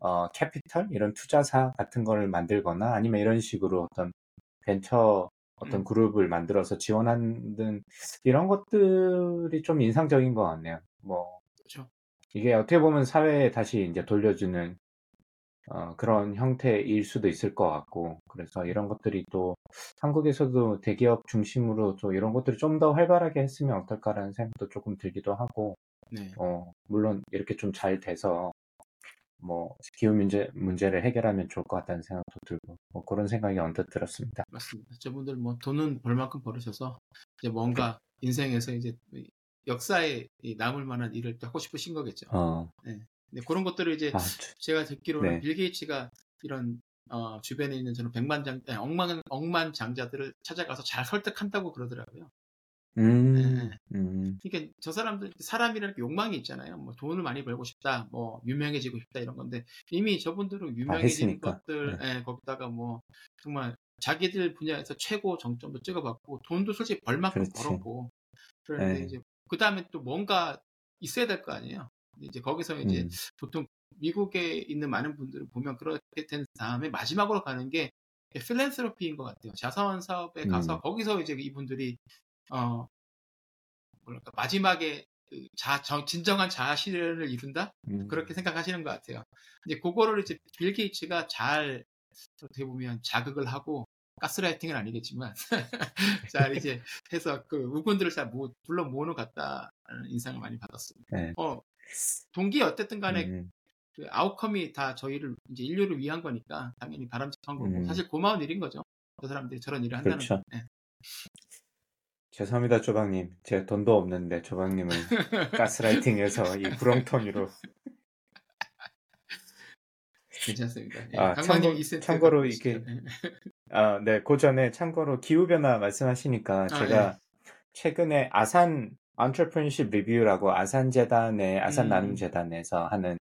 어, 캐피털 이런 투자사 같은 걸 만들거나 아니면 이런 식으로 어떤 벤처 어떤 그룹을 만들어서 지원하는 이런 것들이 좀 인상적인 것 같네요. 뭐 그렇죠. 이게 어떻게 보면 사회에 다시 이제 돌려주는 어, 그런 형태일 수도 있을 것 같고, 그래서 이런 것들이 또 한국에서도 대기업 중심으로 또 이런 것들을 좀 더 활발하게 했으면 어떨까라는 생각도 조금 들기도 하고, 네. 어, 물론 이렇게 좀 잘 돼서 뭐 기후 문제 문제를 해결하면 좋을 것 같다는 생각도 들고 뭐 그런 생각이 언뜻 들었습니다. 맞습니다. 저분들 뭐 돈은 벌만큼 벌으셔서 이제 뭔가 네. 인생에서 이제 역사에 남을 만한 일을 또 하고 싶으신 거겠죠. 어. 네. 근데 그런 것들을 이제 아, 저... 제가 듣기로는 네. 빌 게이츠가 이런 어, 주변에 있는 저는 백만장 아니, 억만 억만장자들을 찾아가서 잘 설득한다고 그러더라고요. 음, 네. 음. 그러니까 저 사람들 사람이라는 게 욕망이 있잖아요. 뭐 돈을 많이 벌고 싶다, 뭐 유명해지고 싶다 이런 건데 이미 저분들은 유명해진 아, 것들 네. 예, 거기다가 뭐 정말 자기들 분야에서 최고 정점도 찍어봤고 돈도 솔직히 벌만큼 벌었고, 그런데 네. 이제 그 다음에 또 뭔가 있어야 될 거 아니에요. 이제 거기서 이제 음. 보통 미국에 있는 많은 분들을 보면 그렇게 된 다음에 마지막으로 가는 게 필랜서피인 것 같아요. 자선 사업에 가서 음. 거기서 이제 이분들이 어 뭐랄까 마지막에 그 자, 정, 진정한 자아실현을 이룬다 음. 그렇게 생각하시는 것 같아요. 이제 그거를 이제 빌 게이츠가 잘 어떻게 보면 자극을 하고 가스라이팅은 아니겠지만 잘 이제 해서 그 우군들을 잘 모, 불러 모으는 것 같다는 인상을 많이 받았습니다. 네. 어 동기 어쨌든 간에 음. 그 아웃컴이 다 저희를 이제 인류를 위한 거니까 당연히 바람직한 거고 음. 사실 고마운 일인 거죠. 그 사람들이 저런 일을 한다는 그렇죠. 거. 네. 죄송합니다, 조방님. 제가 돈도 없는데 조방님은 가스라이팅해서 이 구렁텅이로. 괜찮습니다. 예, 아, 참고, 참고로 이게 아, 네, 그 전에 참고로 기후 변화 말씀하시니까 아, 제가 네. 최근에 아산 Entrepreneurship Review라고 아산 재단의 아산 음. 나눔 재단에서 하는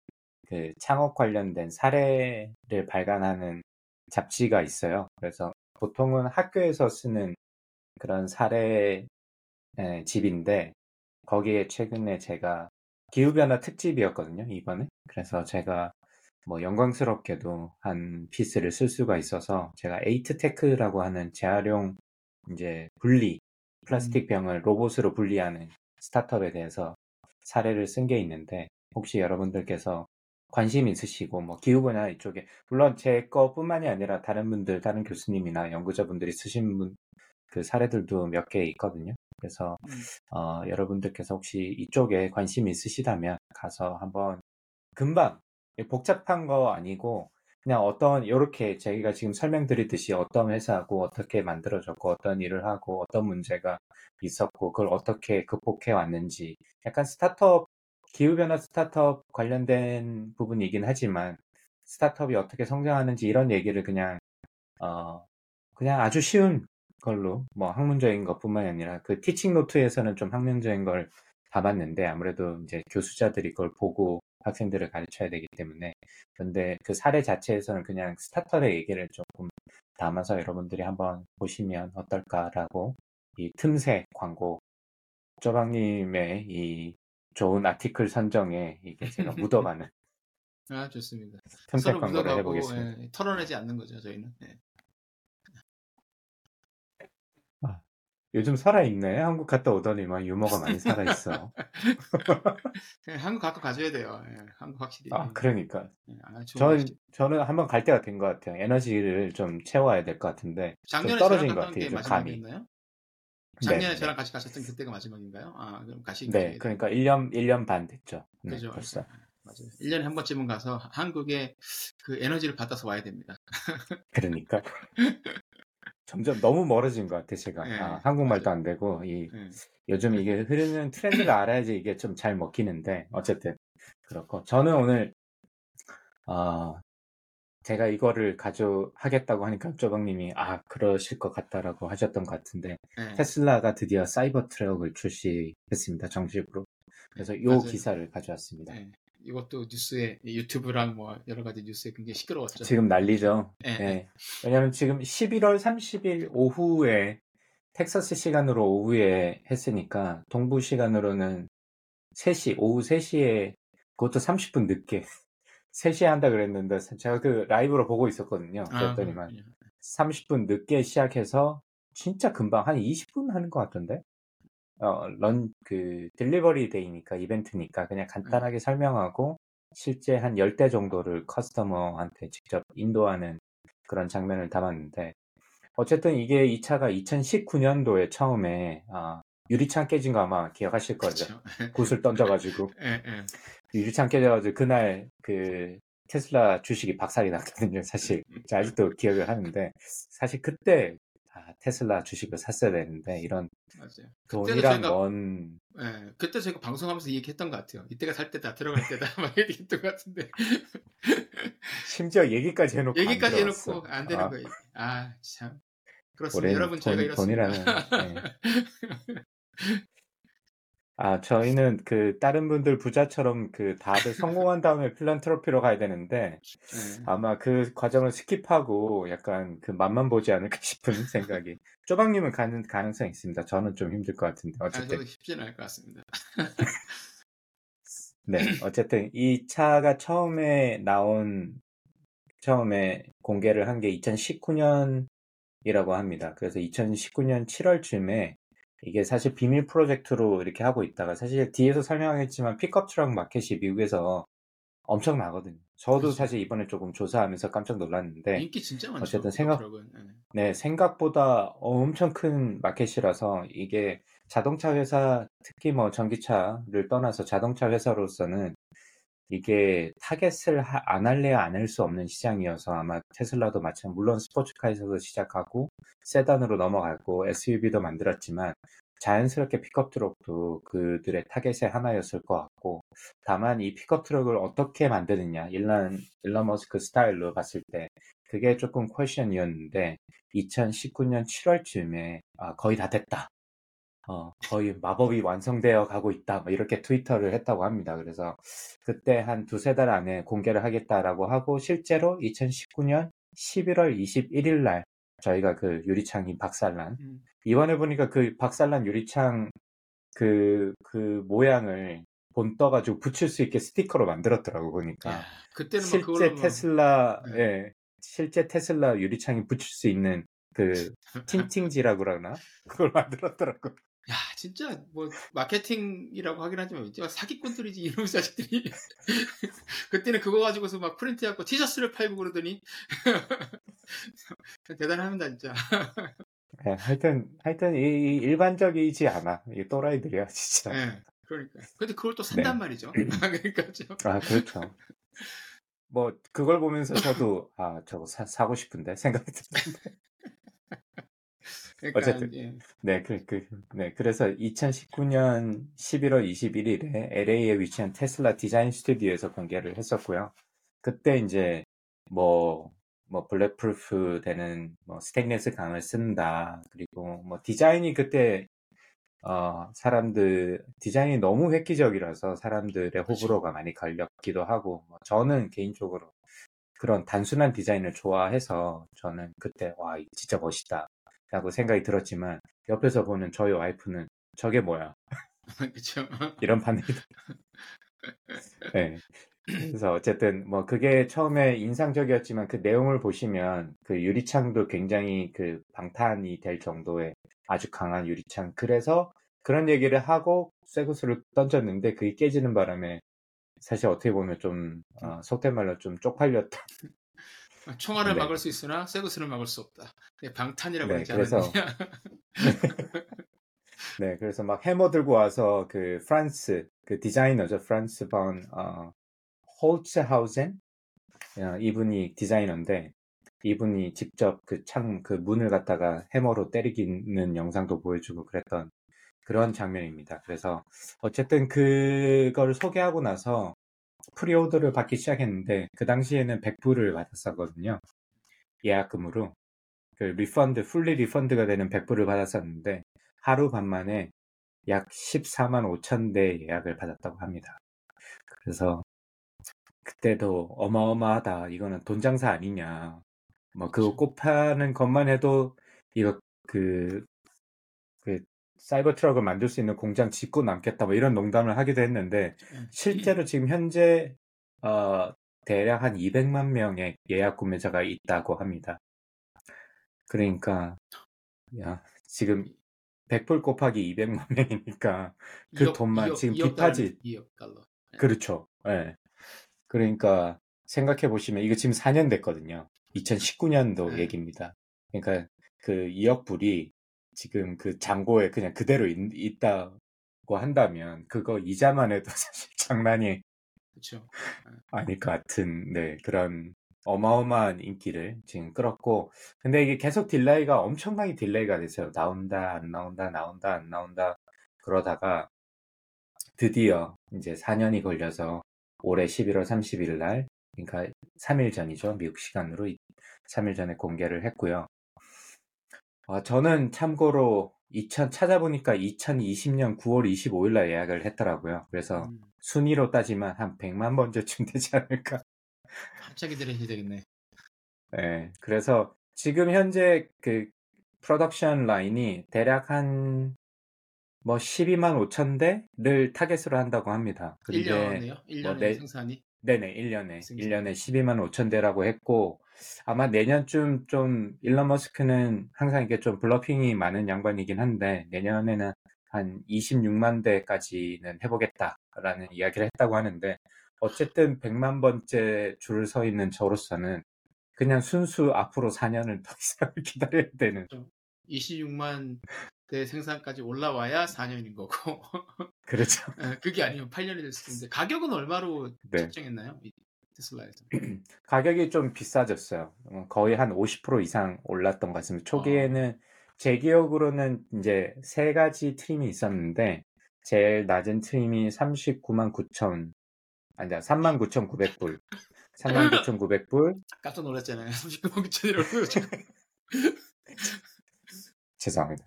그 창업 관련된 사례를 발간하는 잡지가 있어요. 그래서 보통은 학교에서 쓰는 그런 사례 집인데 거기에 최근에 제가 기후변화 특집이었거든요 이번에. 그래서 제가 뭐 영광스럽게도 한 피스를 쓸 수가 있어서 제가 에이트테크라고 하는 재활용 이제 분리 플라스틱 병을 로봇으로 분리하는 스타트업에 대해서 사례를 쓴 게 있는데 혹시 여러분들께서 관심 있으시고 뭐 기후변화 이쪽에 물론 제 거뿐만이 아니라 다른 분들 다른 교수님이나 연구자분들이 쓰신 분 그 사례들도 몇 개 있거든요. 그래서 음. 어, 여러분들께서 혹시 이쪽에 관심이 있으시다면 가서 한번 금방 복잡한 거 아니고 그냥 어떤 이렇게 저희가 지금 설명드리듯이 어떤 회사하고 어떻게 만들어졌고 어떤 일을 하고 어떤 문제가 있었고 그걸 어떻게 극복해 왔는지 약간 스타트업 기후변화 스타트업 관련된 부분이긴 하지만 스타트업이 어떻게 성장하는지 이런 얘기를 그냥 어 그냥 아주 쉬운 걸로 뭐 학문적인 것뿐만이 아니라 그 티칭 노트에서는 좀 학문적인 걸 담았는데 아무래도 이제 교수자들이 그걸 보고 학생들을 가르쳐야 되기 때문에 근데 그 사례 자체에서는 그냥 스타터의 얘기를 조금 담아서 여러분들이 한번 보시면 어떨까라고 이 틈새 광고 쪼박님의 이 좋은 아티클 선정에 이게 제가 묻어가는 아 좋습니다. 틈새 서로 광고를 묻어가고, 해보겠습니다. 예, 털어내지 않는 거죠 저희는. 예. 요즘 살아있네. 한국 갔다 오더니만 유머가 많이 살아있어. 한국 갖고 가져야 돼요. 예, 한국 확실히. 아, 그러니까. 예, 아, 전, 저는 한번 갈 때가 된 것 같아요. 에너지를 좀 채워야 될 것 같은데. 작년에 좀 떨어진 것 같아요. 좀 감이. 있나요? 작년에 네, 저랑 네. 같이 가셨던 그때가 마지막인가요? 아, 그럼 가시기 네, 가시게 그러니까 일 년, 일 년 반 됐죠. 그렇죠. 네, 벌써. 맞아요. 일 년에 한 번쯤은 가서 한국에 그 에너지를 받아서 와야 됩니다. 그러니까. 점점 너무 멀어진 것 같아, 제가. 네, 아, 한국말도 맞아요. 안 되고, 이, 네. 요즘 이게 흐르는 트렌드를 알아야지 이게 좀 잘 먹히는데, 어쨌든, 그렇고. 저는 오늘, 어, 제가 이거를 가져하겠다고 하니까 쪼박님이, 아, 그러실 것 같다라고 하셨던 것 같은데, 네. 테슬라가 드디어 사이버 트럭을 출시했습니다, 정식으로. 그래서 요 맞아요. 기사를 가져왔습니다. 네. 이것도 뉴스에 유튜브랑 뭐 여러 가지 뉴스에 굉장히 시끄러웠죠. 지금 난리죠. 네. 네. 왜냐하면 지금 십일월 삼십일 오후에 텍사스 시간으로 오후에 했으니까 동부 시간으로는 세 시 오후 세 시에 그것도 삼십 분 늦게 세 시에 한다 그랬는데 제가 그 라이브로 보고 있었거든요. 그랬더니만 아, 삼십 분 늦게 시작해서 진짜 금방 한 이십 분 하는 것 같던데. 어, 런, 그, 딜리버리 데이니까, 이벤트니까, 그냥 간단하게 설명하고, 실제 한 열 대 정도를 커스터머한테 직접 인도하는 그런 장면을 담았는데, 어쨌든 이게 이 차가 이천십구 년도에 처음에, 아, 유리창 깨진 거 아마 기억하실 거죠. 그렇죠. 굿을 던져가지고, 유리창 깨져가지고, 그날, 그, 테슬라 주식이 박살이 났거든요, 사실. 아직도 기억을 하는데, 사실 그때, 아, 테슬라 주식을 샀어야 되는데 이런 맞아요. 돈이랑 저희가, 먼 예, 그때 제가 방송하면서 얘기했던 것 같아요. 이때가 살 때다 들어갈 때다 막 얘기했던 것 같은데 심지어 얘기까지 해놓고 얘기까지 안 해놓고 안 되는 아. 거예요. 아 참 그렇습니다. 여러분 돈, 저희가 이렇습니다. 돈이라는 네. 아 저희는 그 다른 분들 부자처럼 그 다들 성공한 다음에 필란트로피로 가야 되는데 네. 아마 그 과정을 스킵하고 약간 그 맛만 보지 않을까 싶은 생각이 쪼박님은 가는 가능성이 있습니다. 저는 좀 힘들 것 같은데 어쨌든 아, 저도 쉽지는 않을 것 같습니다. 네, 어쨌든 이 차가 처음에 나온, 처음에 공개를 한 게 이천십구 년이라고 합니다. 그래서 이천십구 년 칠월쯤에 이게 사실 비밀 프로젝트로 이렇게 하고 있다가, 사실 뒤에서 설명했지만 픽업 트럭 마켓이 미국에서 엄청나거든요. 저도 그렇죠. 사실 이번에 조금 조사하면서 깜짝 놀랐는데 인기 진짜 많죠. 어쨌든 생각, 네, 생각보다 엄청 큰 마켓이라서 이게 자동차 회사, 특히 뭐 전기차를 떠나서 자동차 회사로서는 이게 타겟을 하, 안 할래야 안 할 수 없는 시장이어서, 아마 테슬라도 마찬가지, 물론 스포츠카에서도 시작하고 세단으로 넘어가고 에스유브이도 만들었지만 자연스럽게 픽업트럭도 그들의 타겟의 하나였을 것 같고, 다만 이 픽업트럭을 어떻게 만드느냐, 일론, 일론 머스크 스타일로 봤을 때 그게 조금 퀘션이었는데 이천십구 년 칠월쯤에 아, 거의 다 됐다. 어, 거의 마법이 완성되어 가고 있다, 이렇게 트위터를 했다고 합니다. 그래서 그때 한 두세 달 안에 공개를 하겠다라고 하고, 실제로 이천십구 년 십일월 이십일일 날 저희가 그 유리창이 박살난, 음. 이번에 보니까 그 박살난 유리창 그, 그 모양을 본 떠가지고 붙일 수 있게 스티커로 만들었더라고, 보니까. 야, 그때는 실제 그걸로만... 테슬라, 예, 네. 실제 테슬라 유리창이 붙일 수 있는 그 틴팅지라고 그러나? 그걸 만들었더라고. 야, 진짜, 뭐, 마케팅이라고 하긴 하지만, 사기꾼들이지, 이놈의 자식들이. 그때는 그거 가지고서 막 프린트해갖고 티셔츠를 팔고 그러더니. 대단합니다, 진짜. 네, 하여튼, 하여튼, 이, 이 일반적이지 않아. 이 또라이들이야, 진짜. 네, 그러니까. 근데 그걸 또 산단 네. 말이죠. 그러니까 좀. 아, 그렇죠. 뭐, 그걸 보면서 저도, 아, 저거 사, 사고 싶은데? 생각이 들었는데. 그러니까, 어쨌든 예. 네, 그, 그, 네, 그래서 이천십구 년 십일월 이십일일에 엘에이에 위치한 테슬라 디자인 스튜디오에서 공개를 했었고요. 그때 이제 뭐, 뭐 블랙프루프 되는 뭐 스테인리스 강을 쓴다. 그리고 뭐 디자인이 그때 어, 사람들 디자인이 너무 획기적이라서 사람들의 그렇죠. 호불호가 많이 갈렸기도 하고, 뭐 저는 개인적으로 그런 단순한 디자인을 좋아해서 저는 그때 와 진짜 멋있다 라고 생각이 들었지만, 옆에서 보는 저희 와이프는 저게 뭐야? 그렇죠. 이런 반응이다. 네. 그래서 어쨌든 뭐 그게 처음에 인상적이었지만, 그 내용을 보시면 그 유리창도 굉장히 그 방탄이 될 정도의 아주 강한 유리창. 그래서 그런 얘기를 하고 쇠구슬을 던졌는데 그게 깨지는 바람에 사실 어떻게 보면 좀 어, 속된 말로 좀 쪽팔렸다. 총알을 네. 막을 수 있으나 쇠구슬을 막을 수 없다. 방탄이라고 하지 않느냐. 네, 그래서 막 해머 들고 와서 그 프랑스 그 디자이너죠, 프랑스 번 어, 홀츠하우젠 어, 이분이 디자이너인데, 이분이 직접 그 창 그 문을 갖다가 해머로 때리는 영상도 보여주고 그랬던 그런 장면입니다. 그래서 어쨌든 그걸 소개하고 나서 프리오더를 받기 시작했는데, 그 당시에는 백 불을 받았었거든요. 예약금으로. 그 리펀드, 풀리 리펀드가 되는 백 불을 받았었는데 하루 반 만에 약 십사만 오천 대 예약을 받았다고 합니다. 그래서 그때도 어마어마하다. 이거는 돈 장사 아니냐. 뭐 그거 꼽하는 것만 해도 이거 그... 그 사이버 트럭을 만들 수 있는 공장 짓고 남겠다, 뭐 이런 농담을 하기도 했는데, 실제로 지금 현재 어, 대략 한 이백만 명의 예약 구매자가 있다고 합니다. 그러니까 야, 지금 백 불 곱하기 이백만 명이니까 그 이억, 돈만 이억, 지금 비파지 그렇죠. 네. 그러니까 생각해 보시면 이거 지금 사 년 됐거든요. 이천십구 년도 네. 얘기입니다. 그러니까 그 이억 불이 지금 그 잔고에 그냥 그대로 있, 있다고 한다면 그거 이자만 해도 사실 장난이 그렇죠. 아닐 것 같은 네 그런 어마어마한 인기를 지금 끌었고, 근데 이게 계속 딜레이가 엄청나게 딜레이가 됐어요. 나온다 안 나온다 나온다 안 나온다 그러다가 드디어 이제 사 년이 걸려서 올해 십일월 삼십일 날, 그러니까 삼 일 전이죠, 미국 시간으로 삼 일 전에 공개를 했고요. 어, 저는 참고로 이천 찾아보니까 이천이십 년 구월 이십오일 날 예약을 했더라고요. 그래서 음. 순위로 따지면 한 백만 번째쯤 되지 않을까. 갑자기 들으셔야 되겠네. 네, 그래서 지금 현재 그 프로덕션 라인이 대략 한 뭐 십이만 오천 대를 타겟으로 한다고 합니다. 근데 일 년에요? 일 년에 뭐 내, 생산이? 네네, 일 년에. 생산. 일 년에 십이만 오천 대라고 했고, 아마 내년쯤 좀, 일론 머스크는 항상 이게 좀 블러핑이 많은 양반이긴 한데, 내년에는 한 이십육만 대까지는 해보겠다라는 이야기를 했다고 하는데, 어쨌든 백만 번째 줄을 서 있는 저로서는 그냥 순수 앞으로 사 년을 더 이상을 기다려야 되는. 이십육만 대 생산까지 올라와야 사 년인 거고. 그렇죠. 그게 아니면 팔 년이 될 수도 있는데, 가격은 얼마로 네. 책정했나요? 테슬라에서. 가격이 좀 비싸졌어요. 거의 한 오십 퍼센트 이상 올랐던 것 같습니다. 초기에는 어. 제 기억으로는 이제 세 가지 트림이 있었는데, 제일 낮은 트림이 삼십구만 구천, 아니야, 삼만 구천구백 불. 삼만 구천구백 불. 깜짝 놀랐잖아요. 삼십구만 구천이라고. 죄송합니다.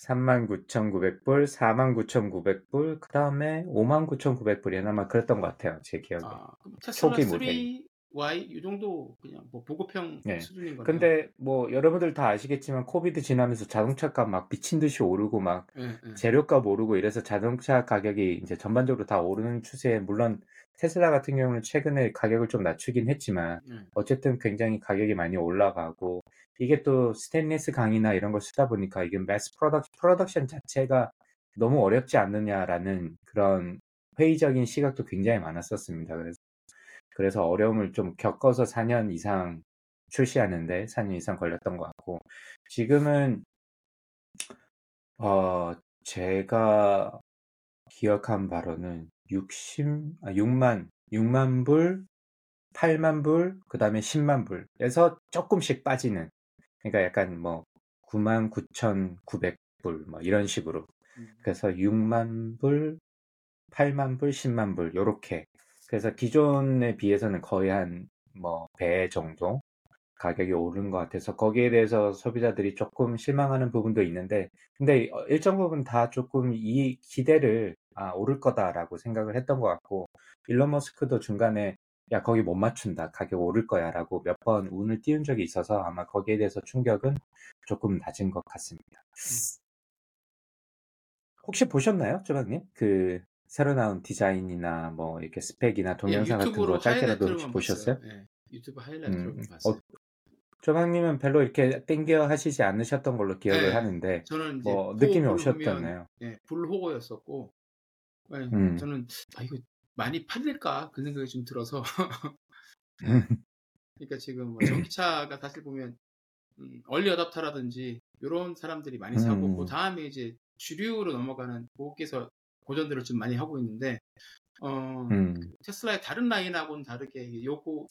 삼만 구천구백 불, 사만 구천구백 불, 그 다음에 오만 구천구백 불이나 막 그랬던 것 같아요. 제 기억에. 아, 테슬라 초기 모델. Y 이 정도 그냥 뭐 보급형 네. 수준인 거죠. 근데 뭐 여러분들 다 아시겠지만 코비드 지나면서 자동차 값 막 미친 듯이 오르고 막 네, 네. 재료값 오르고 이래서 자동차 가격이 이제 전반적으로 다 오르는 추세에, 물론 테슬라 같은 경우는 최근에 가격을 좀 낮추긴 했지만 네. 어쨌든 굉장히 가격이 많이 올라가고, 이게 또 스테인리스 강이나 이런 걸 쓰다 보니까 이게 매스 프로덕, 프로덕션 자체가 너무 어렵지 않느냐라는 그런 회의적인 시각도 굉장히 많았었습니다. 그래서 그래서 어려움을 좀 겪어서 사 년 이상 출시하는데 사 년 이상 걸렸던 것 같고, 지금은 어 제가 기억한 바로는 육십만 불, 팔만 불, 그 다음에 십만 불에서 조금씩 빠지는, 그러니까 약간 뭐 구만 구천구백 불 뭐 이런 식으로. 그래서 육만 불, 팔만 불, 십만 불 요렇게. 그래서 기존에 비해서는 거의 한 뭐 배 정도 가격이 오른 것 같아서 거기에 대해서 소비자들이 조금 실망하는 부분도 있는데, 근데 일정 부분 다 조금 이 기대를 아 오를 거다라고 생각을 했던 것 같고, 일론 머스크도 중간에 야 거기 못 맞춘다, 가격 오를 거야 라고 몇 번 운을 띄운 적이 있어서 아마 거기에 대해서 충격은 조금 낮은 것 같습니다. 혹시 보셨나요, 조박님? 그 새로 나온 디자인이나 뭐 이렇게 스펙이나 동영상 예, 같은 거 짧게라도 혹시 보셨어요? 예, 유튜브 하이라이트로 음, 봤어요. 어, 조박님은 별로 이렇게 땡겨 하시지 않으셨던 걸로 기억을 예, 하는데, 저는 이제 뭐 느낌이 오셨잖아요. 예, 불호고였었고, 예, 음. 저는 아 이거 많이 팔릴까 그 생각이 좀 들어서. 그러니까 지금 뭐 전기차가 사실 보면 음, 얼리 어댑터라든지 이런 사람들이 많이 사고, 음. 그 다음에 이제 주류로 넘어가는 고객께서 고전들을 좀 많이 하고 있는데, 어, 음. 테슬라의 다른 라인하고는 다르게 요거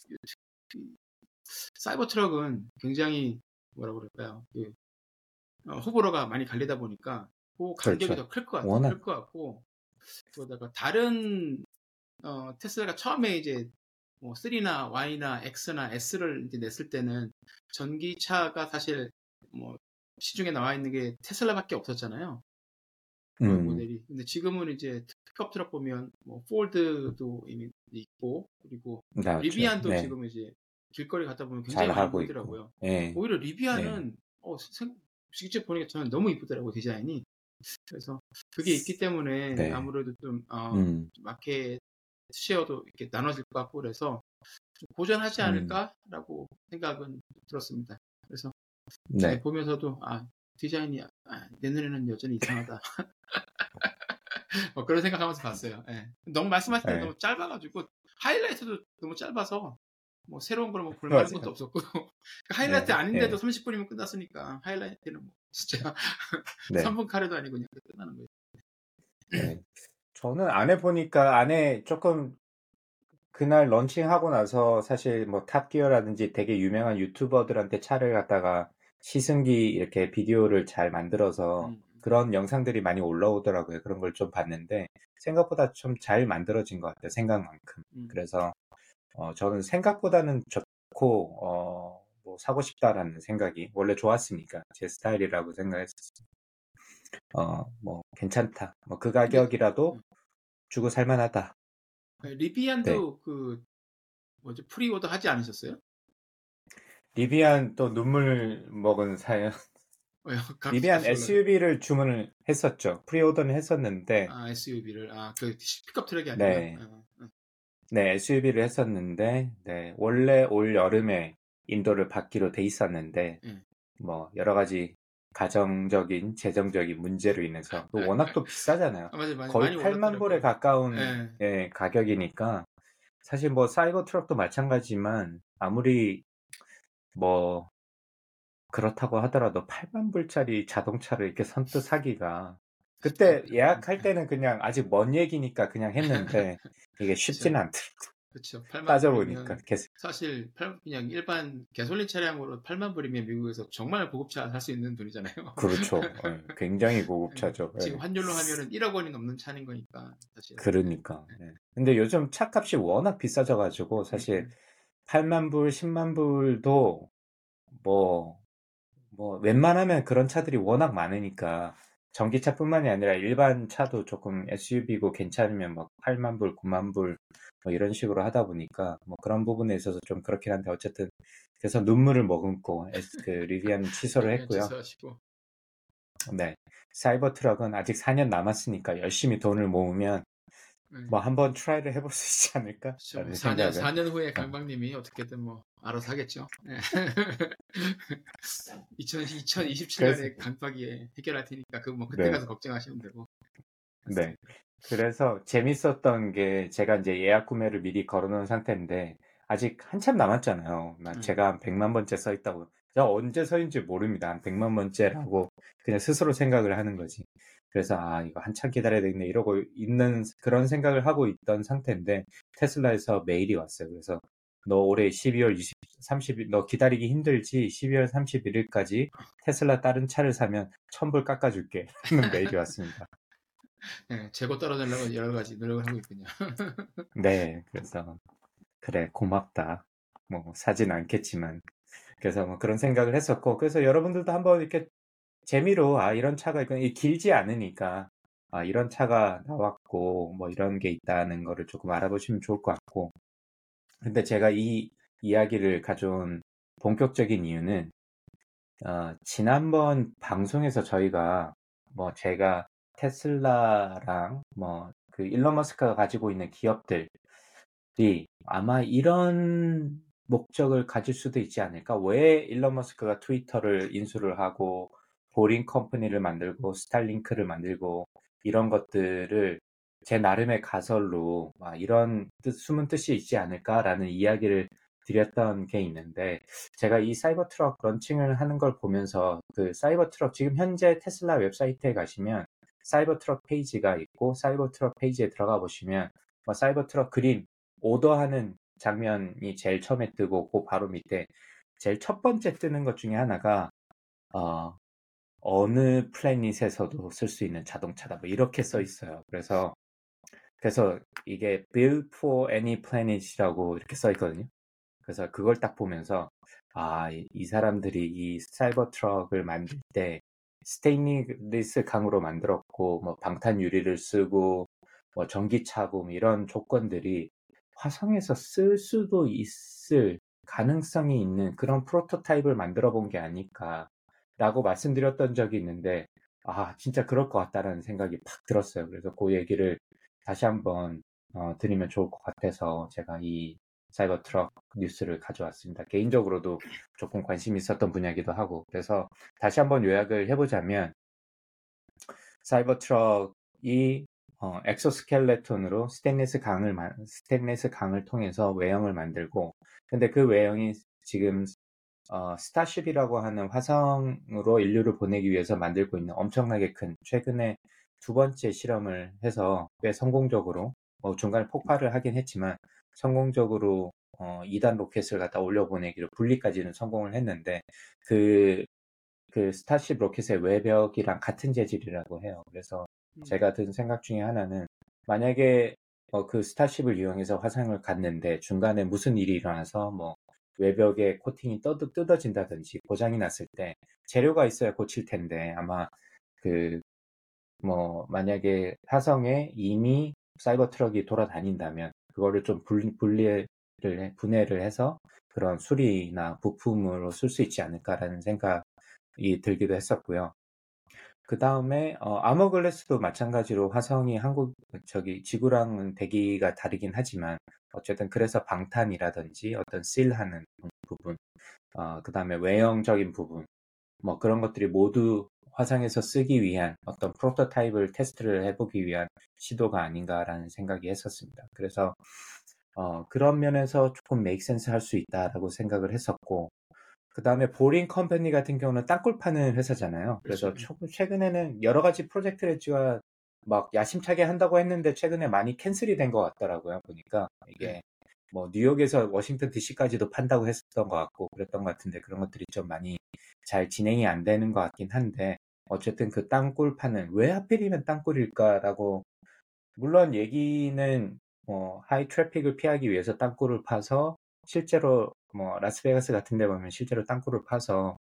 사이버 트럭은 굉장히 뭐라고 그럴까요? 예. 어, 호불호가 많이 갈리다 보니까 그 간격이 그렇죠. 더 클 것 같아요. 워낙... 클 것 같고, 그러다가 다른 어, 테슬라가 처음에 이제 뭐 삼이나 Y나 X나 S를 이제 냈을 때는 전기차가 사실 뭐 시중에 나와 있는 게 테슬라밖에 없었잖아요. 그 음. 모델이. 근데 지금은 이제 픽업 트럭 보면 뭐 폴드도 이미 있고, 그리고 그렇죠. 리비안도 네. 지금 이제 길거리 갔다 보면 굉장히 많이 보이더라고요. 네. 오히려 리비안은 네. 어, 직접 보니까 저는 너무 이쁘더라고요, 디자인이. 그래서 그게 있기 때문에 네. 아무래도 좀 어, 음. 마켓 쉐어도 이렇게 나눠질 것 같고, 그래서 좀 고전하지 않을까라고 음. 생각은 들었습니다. 그래서 네. 보면서도 아 디자인이 아, 내 눈에는 여전히 이상하다. 뭐 그런 생각하면서 봤어요. 네. 너무 말씀하신 대로 네. 너무 짧아가지고 하이라이트도 너무 짧아서 뭐 새로운 걸 뭐 볼만한 것도 없었고. 하이라이트 네. 아닌데도 네. 삼십 분이면 끝났으니까 하이라이트는 뭐 진짜 네. 삼 분 카레도 아니고 그냥 끝나는 거예요. 네. 저는 안 해보니까 안에 조금 그날 런칭하고 나서 사실 뭐 탑기어라든지 되게 유명한 유튜버들한테 차를 갖다가 시승기 이렇게 비디오를 잘 만들어서 음. 그런 영상들이 많이 올라오더라고요. 그런 걸 좀 봤는데 생각보다 좀 잘 만들어진 것 같아요. 생각만큼. 음. 그래서 어, 저는 생각보다는 좋고 어, 뭐 사고 싶다라는 생각이 원래 좋았으니까 제 스타일이라고 생각했었어요. 어, 뭐 괜찮다. 뭐 그 가격이라도 주고 살만하다. 리비안도 네. 그 뭐지 프리오더 하지 않으셨어요? 리비안 또 눈물 먹은 사연. 리비안 에스유브이를 주문을 했었죠. 프리오더는 했었는데. 아, 에스유브이를. 아, 그 픽업 트럭이 아니라. 네. 아, 아. 네, 에스유브이를 했었는데, 네, 원래 올 여름에 인도를 받기로 돼 있었는데, 음. 뭐 여러 가지 가정적인, 재정적인 문제로 인해서 또 워낙 또 비싸잖아요. 아, 맞아요. 많이, 거의 많이 팔만 불에 가까운 네. 예, 가격이니까 사실 뭐 사이버 트럭도 마찬가지지만 아무리 뭐 그렇다고 하더라도 팔만 불짜리 자동차를 이렇게 선뜻 사기가 그때 예약할 때는 그냥 아직 먼 얘기니까 그냥 했는데 이게 쉽지는 않더라고요. 그렇죠. 따져보니까 계속. 사실 그냥 일반 개솔린 차량으로 팔만 불이면 미국에서 정말 고급차 살 수 있는 돈이잖아요. 그렇죠. 네, 굉장히 고급차죠. 네. 지금 환율로 하면은 일억 원이 넘는 차인 거니까. 사실. 그러니까. 네. 근데 요즘 차값이 워낙 비싸져가지고 사실 팔만 불, 십만 불도 뭐, 뭐 웬만하면 그런 차들이 워낙 많으니까 전기차뿐만이 아니라 일반 차도 조금 에스유브이고 괜찮으면 막 팔만 불, 구만 불 뭐 이런 식으로 하다 보니까 뭐 그런 부분에 있어서 좀 그렇긴 한데 어쨌든 그래서 눈물을 머금고 그 리비안 취소를 했고요. 취소하시고. 네, 사이버 트럭은 아직 사 년 남았으니까 열심히 돈을 모으면 뭐 한번 트라이를 해볼 수 있지 않을까? 사 년 사 년 후에 강박님이 어떻게든 뭐 알아서 하겠죠. 이천이십칠 년에 강박이 해결할 테니까 그 뭐 그때 네. 가서 걱정하시면 되고. 네. 그래서 재밌었던 게 제가 이제 예약 구매를 미리 걸어놓은 상태인데 아직 한참 남았잖아요. 음. 제가 한 백만 번째 서 있다고. 제가 언제 서인지 모릅니다. 한 백만 번째라고 그냥 스스로 생각을 하는 거지. 그래서 아 이거 한참 기다려야 되겠네 이러고 있는 그런 생각을 하고 있던 상태인데 테슬라에서 메일이 왔어요. 그래서 너 올해 십이월 삼십일 너 기다리기 힘들지 십이월 삼십일일까지 테슬라 다른 차를 사면 천불 깎아줄게 하는 메일이 왔습니다. 네, 재고 떨어지려고 여러 가지 노력을 하고 있군요. 네, 그래서 그래 고맙다. 뭐 사진 않겠지만 그래서 뭐 그런 생각을 했었고 그래서 여러분들도 한번 이렇게 재미로 아 이런 차가 있고 길지 않으니까 아 이런 차가 나왔고 뭐 이런 게 있다는 거를 조금 알아보시면 좋을 것 같고 근데 제가 이 이야기를 가져온 본격적인 이유는 어, 지난번 방송에서 저희가 뭐 제가 테슬라랑 뭐 그 일론 머스크가 가지고 있는 기업들이 아마 이런 목적을 가질 수도 있지 않을까? 왜 일론 머스크가 트위터를 인수를 하고 보링 컴퍼니를 만들고 스타링크를 만들고 이런 것들을 제 나름의 가설로 막 이런 뜻, 숨은 뜻이 있지 않을까라는 이야기를 드렸던 게 있는데 제가 이 사이버 트럭 런칭을 하는 걸 보면서 그 사이버 트럭 지금 현재 테슬라 웹사이트에 가시면 사이버 트럭 페이지가 있고 사이버 트럭 페이지에 들어가 보시면 뭐 사이버 트럭 그림 오더하는 장면이 제일 처음에 뜨고 그 바로 밑에 제일 첫 번째 뜨는 것 중에 하나가 어 어느 플래닛에서도 쓸 수 있는 자동차다 뭐 이렇게 써 있어요. 그래서 그래서 이게 built for any planet이라고 이렇게 써 있거든요. 그래서 그걸 딱 보면서 아, 이 사람들이 이 사이버 트럭을 만들 때 스테인리스 강으로 만들었고 뭐 방탄 유리를 쓰고 뭐 전기차고 뭐 이런 조건들이 화성에서 쓸 수도 있을 가능성이 있는 그런 프로토타입을 만들어 본 게 아닐까 라고 말씀드렸던 적이 있는데 아 진짜 그럴 것 같다라는 생각이 팍 들었어요. 그래서 그 얘기를 다시 한번 어, 드리면 좋을 것 같아서 제가 이 사이버 트럭 뉴스를 가져왔습니다. 개인적으로도 조금 관심이 있었던 분야이기도 하고 그래서 다시 한번 요약을 해보자면 사이버 트럭이 어, 엑소스켈레톤으로 스테인리스 강을 스테인리스 강을 통해서 외형을 만들고 근데 그 외형이 지금 어, 스타쉽이라고 하는 화성으로 인류를 보내기 위해서 만들고 있는 엄청나게 큰 최근에 두 번째 실험을 해서 꽤 성공적으로 어, 중간에 폭발을 하긴 했지만 성공적으로 어, 이 단 로켓을 갖다 올려보내기로 분리까지는 성공을 했는데 그, 그 스타쉽 로켓의 외벽이랑 같은 재질이라고 해요. 그래서 음. 제가 든 생각 중에 하나는 만약에 어, 그 스타쉽을 이용해서 화성을 갔는데 중간에 무슨 일이 일어나서 뭐 외벽에 코팅이 떠도 뜯어진다든지 고장이 났을 때 재료가 있어야 고칠 텐데 아마 그 뭐 만약에 화성에 이미 사이버 트럭이 돌아다닌다면 그거를 좀 분리, 분리를 분해를 해서 그런 수리나 부품으로 쓸 수 있지 않을까라는 생각을 이 들기도 했었고요. 그 다음에 어, 아머글래스도 마찬가지로 화성이 한국 저기 지구랑 대기가 다르긴 하지만 어쨌든 그래서 방탄이라든지 어떤 실하는 부분, 어, 그 다음에 외형적인 부분, 뭐 그런 것들이 모두 화상에서 쓰기 위한 어떤 프로토타입을 테스트를 해보기 위한 시도가 아닌가라는 생각이 했었습니다. 그래서 어, 그런 면에서 조금 메이크센스 할 수 있다라고 생각을 했었고, 그 다음에 보링 컴퍼니 같은 경우는 땅굴 파는 회사잖아요. 그래서 조금 최근에는 여러 가지 프로젝트 엣지와 막 야심차게 한다고 했는데 최근에 많이 캔슬이 된 것 같더라고요. 보니까 이게 뭐 뉴욕에서 워싱턴 디씨까지도 판다고 했었던 것 같고 그랬던 것 같은데 그런 것들이 좀 많이 잘 진행이 안 되는 것 같긴 한데, 어쨌든 그 땅굴 파는, 왜 하필이면 땅굴일까라고, 물론 얘기는 뭐 하이 트래픽을 피하기 위해서 땅굴을 파서 실제로 뭐 라스베가스 같은 데 보면 실제로 땅굴을 파서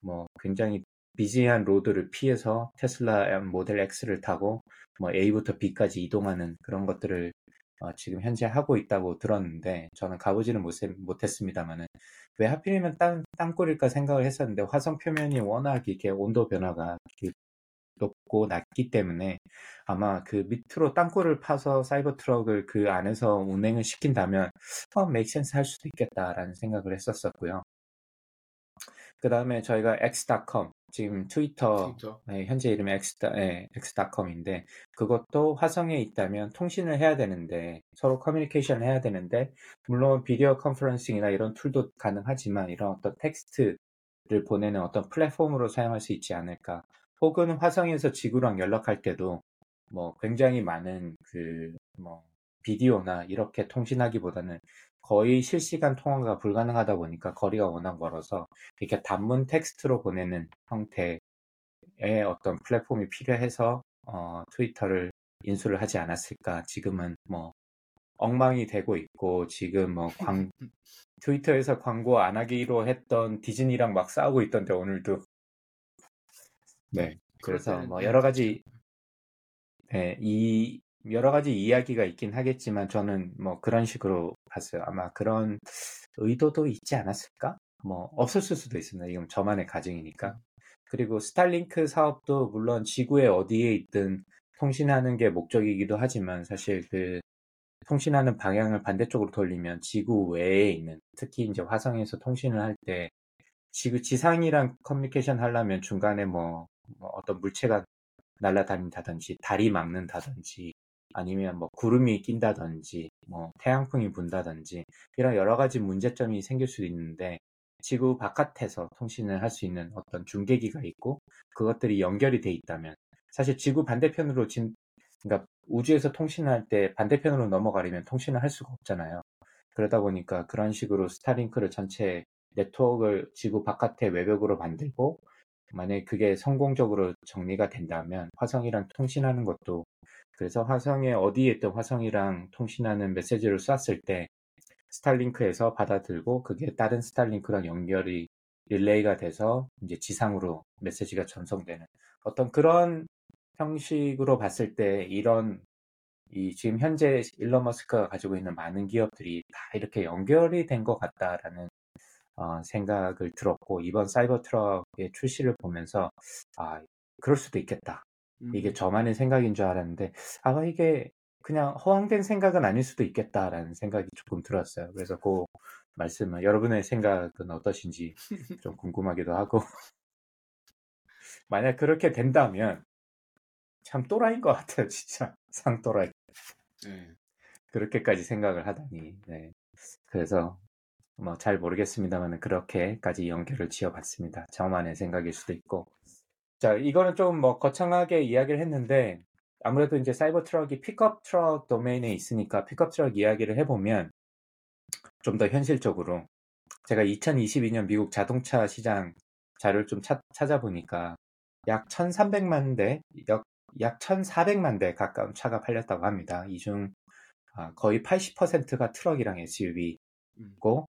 뭐 굉장히 비지한 로드를 피해서 테슬라 모델 X를 타고 뭐 A부터 B까지 이동하는 그런 것들을 어 지금 현재 하고 있다고 들었는데, 저는 가보지는 못했습니다만은 왜 하필이면 땅, 땅굴일까 생각을 했었는데, 화성 표면이 워낙 이렇게 온도 변화가 높고 낮기 때문에 아마 그 밑으로 땅굴을 파서 사이버 트럭을 그 안에서 운행을 시킨다면 어, 메이크센스 할 수도 있겠다라는 생각을 했었었고요. 그 다음에 저희가 엑스 닷컴, 지금 트위터, 트위터. 네, 현재 이름이 X, 네, 엑스 닷컴인데 그것도 화성에 있다면 통신을 해야 되는데, 서로 커뮤니케이션을 해야 되는데, 물론 비디오 컨퍼런싱이나 이런 툴도 가능하지만 이런 어떤 텍스트를 보내는 어떤 플랫폼으로 사용할 수 있지 않을까. 혹은 화성에서 지구랑 연락할 때도 뭐 굉장히 많은 그 뭐 비디오나 이렇게 통신하기보다는 거의 실시간 통화가 불가능하다 보니까 거리가 워낙 멀어서 이렇게 단문 텍스트로 보내는 형태의 어떤 플랫폼이 필요해서 어, 트위터를 인수를 하지 않았을까. 지금은 뭐 엉망이 되고 있고, 지금 뭐 광, 트위터에서 광고 안 하기로 했던 디즈니랑 막 싸우고 있던데 오늘도. 네, 그래서 뭐 여러 가지, 네, 이 여러 가지 이야기가 있긴 하겠지만 저는 뭐 그런 식으로 봤어요. 아마 그런 의도도 있지 않았을까? 뭐 없었을 수도 있습니다. 이건 저만의 가정이니까. 그리고 스타링크 사업도 물론 지구에 어디에 있든 통신하는 게 목적이기도 하지만, 사실 그 통신하는 방향을 반대쪽으로 돌리면 지구 외에 있는, 특히 이제 화성에서 통신을 할 때 지구 지상이랑 커뮤니케이션 하려면 중간에 뭐, 뭐 어떤 물체가 날아다닌다든지 달이 막는다든지 아니면 뭐 구름이 낀다든지 뭐 태양풍이 분다든지 이런 여러 가지 문제점이 생길 수 있는데, 지구 바깥에서 통신을 할 수 있는 어떤 중계기가 있고 그것들이 연결이 돼 있다면, 사실 지구 반대편으로 진, 그러니까 우주에서 통신할 때 반대편으로 넘어가려면 통신을 할 수가 없잖아요. 그러다 보니까 그런 식으로 스타링크를 전체 네트워크를 지구 바깥의 외벽으로 만들고, 만약에 그게 성공적으로 정리가 된다면 화성이랑 통신하는 것도, 그래서 화성에 어디에 있던 화성이랑 통신하는 메시지를 쐈을 때 스타링크에서 받아들고 그게 다른 스타링크랑 연결이 릴레이가 돼서 이제 지상으로 메시지가 전송되는 어떤 그런 형식으로 봤을 때, 이런 이 지금 현재 일론 머스크가 가지고 있는 많은 기업들이 다 이렇게 연결이 된 것 같다라는 어, 생각을 들었고, 이번 사이버트럭의 출시를 보면서 아, 그럴 수도 있겠다. 이게 저만의 생각인 줄 알았는데 아마 이게 그냥 허황된 생각은 아닐 수도 있겠다라는 생각이 조금 들었어요. 그래서 그 말씀은, 여러분의 생각은 어떠신지 좀 궁금하기도 하고 만약 그렇게 된다면 참 또라이인 것 같아요. 진짜 상또라이. 네. 그렇게까지 생각을 하다니. 네. 그래서 뭐 잘 모르겠습니다만 그렇게까지 연결을 지어봤습니다. 저만의 생각일 수도 있고. 자, 이거는 좀 뭐 거창하게 이야기를 했는데, 아무래도 이제 사이버 트럭이 픽업 트럭 도메인에 있으니까 픽업 트럭 이야기를 해보면 좀 더 현실적으로, 제가 이천이십이 년 미국 자동차 시장 자료를 좀 차, 찾아보니까 약 천삼백만 대, 약, 약 천사백만 대 가까운 차가 팔렸다고 합니다. 이 중 아, 거의 팔십 퍼센트가 트럭이랑 에스유브이고,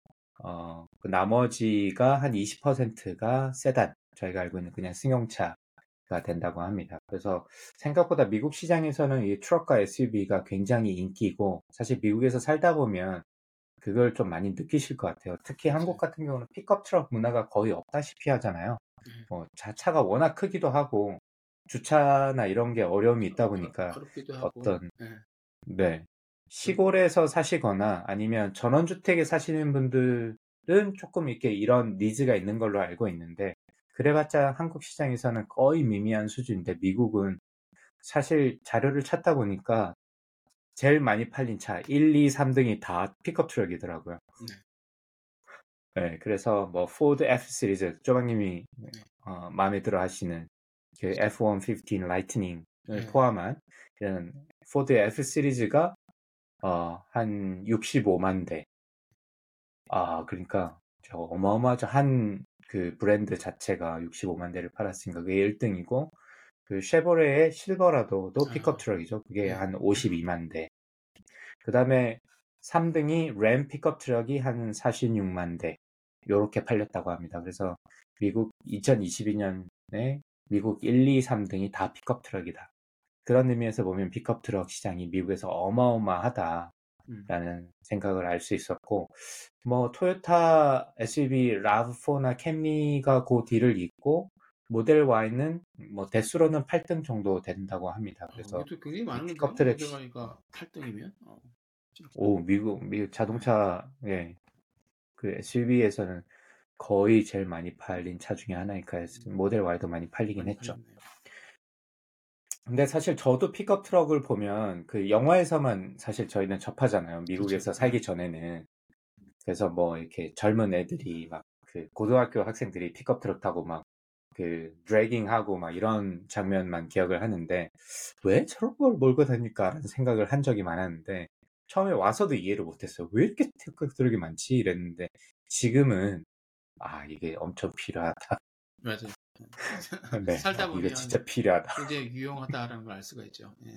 어, 그 나머지가 한 이십 퍼센트가 세단, 저희가 알고 있는 그냥 승용차가 된다고 합니다. 그래서 생각보다 미국 시장에서는 이 트럭과 에스유브이가 굉장히 인기고, 사실 미국에서 살다 보면 그걸 좀 많이 느끼실 것 같아요. 특히 한국 같은 경우는 픽업 트럭 문화가 거의 없다시피 하잖아요. 어, 자차가 워낙 크기도 하고 주차나 이런 게 어려움이 있다 보니까 어떤 네. 네 시골에서 사시거나 아니면 전원주택에 사시는 분들은 조금 이렇게 이런 니즈가 있는 걸로 알고 있는데 그래봤자 한국 시장에서는 거의 미미한 수준인데 미국은 사실 자료를 찾다 보니까 제일 많이 팔린 차 일, 이, 삼 등이 다 픽업 트럭이더라고요. 네. 네, 그래서 뭐 포드 F 시리즈 쪼박님이 네. 어, 마음에 들어 하시는 그 에프 백오십 라이트닝을 네. 포함한 이런 포드 F 시리즈가 어, 한 육십오만 대. 아, 그러니까 저 어마어마하죠. 한 그 브랜드 자체가 육십오만 대를 팔았으니까 그게 일 등이고 그 쉐보레의 실버라도도 픽업 트럭이죠. 그게 한 오십이만 대. 그 다음에 삼 등이 램 픽업 트럭이 한 사십육만 대. 요렇게 팔렸다고 합니다. 그래서 미국 이천이십이 년에 미국 일, 이, 삼 등이 다 픽업 트럭이다. 그런 의미에서 보면 픽업 트럭 시장이 미국에서 어마어마하다라는 음. 생각을 알 수 있었고, 뭐 토요타 에스유브이 라브사나 캠리가 그 뒤를 잇고 모델 Y는 뭐 대수로는 팔 등 정도 된다고 합니다. 그래서 어, 굉장히 많은 픽업 트럭 시장이니까 팔 등이면 어, 오 미국 미국 자동차 예 그 에스유브이에서는 거의 제일 많이 팔린 차 중에 하나니까 음. 모델 Y도 많이 팔리긴 많이 했죠. 팔렸네요. 근데 사실 저도 픽업 트럭을 보면 그 영화에서만 사실 저희는 접하잖아요. 미국에서 그쵸. 살기 전에는. 그래서 뭐 이렇게 젊은 애들이 막 그 고등학교 학생들이 픽업 트럭 타고 막 그 드래깅하고 막 이런 장면만 기억을 하는데 왜 저런 걸 몰고 다닐까라는 생각을 한 적이 많았는데 처음에 와서도 이해를 못했어요. 왜 이렇게 픽업 트럭이 많지? 이랬는데 지금은 아 이게 엄청 필요하다. 맞아요. 네, 살다 보면 이게 진짜 필요하다. 굉장히 유용하다라는 걸 알 수가 있죠. 네.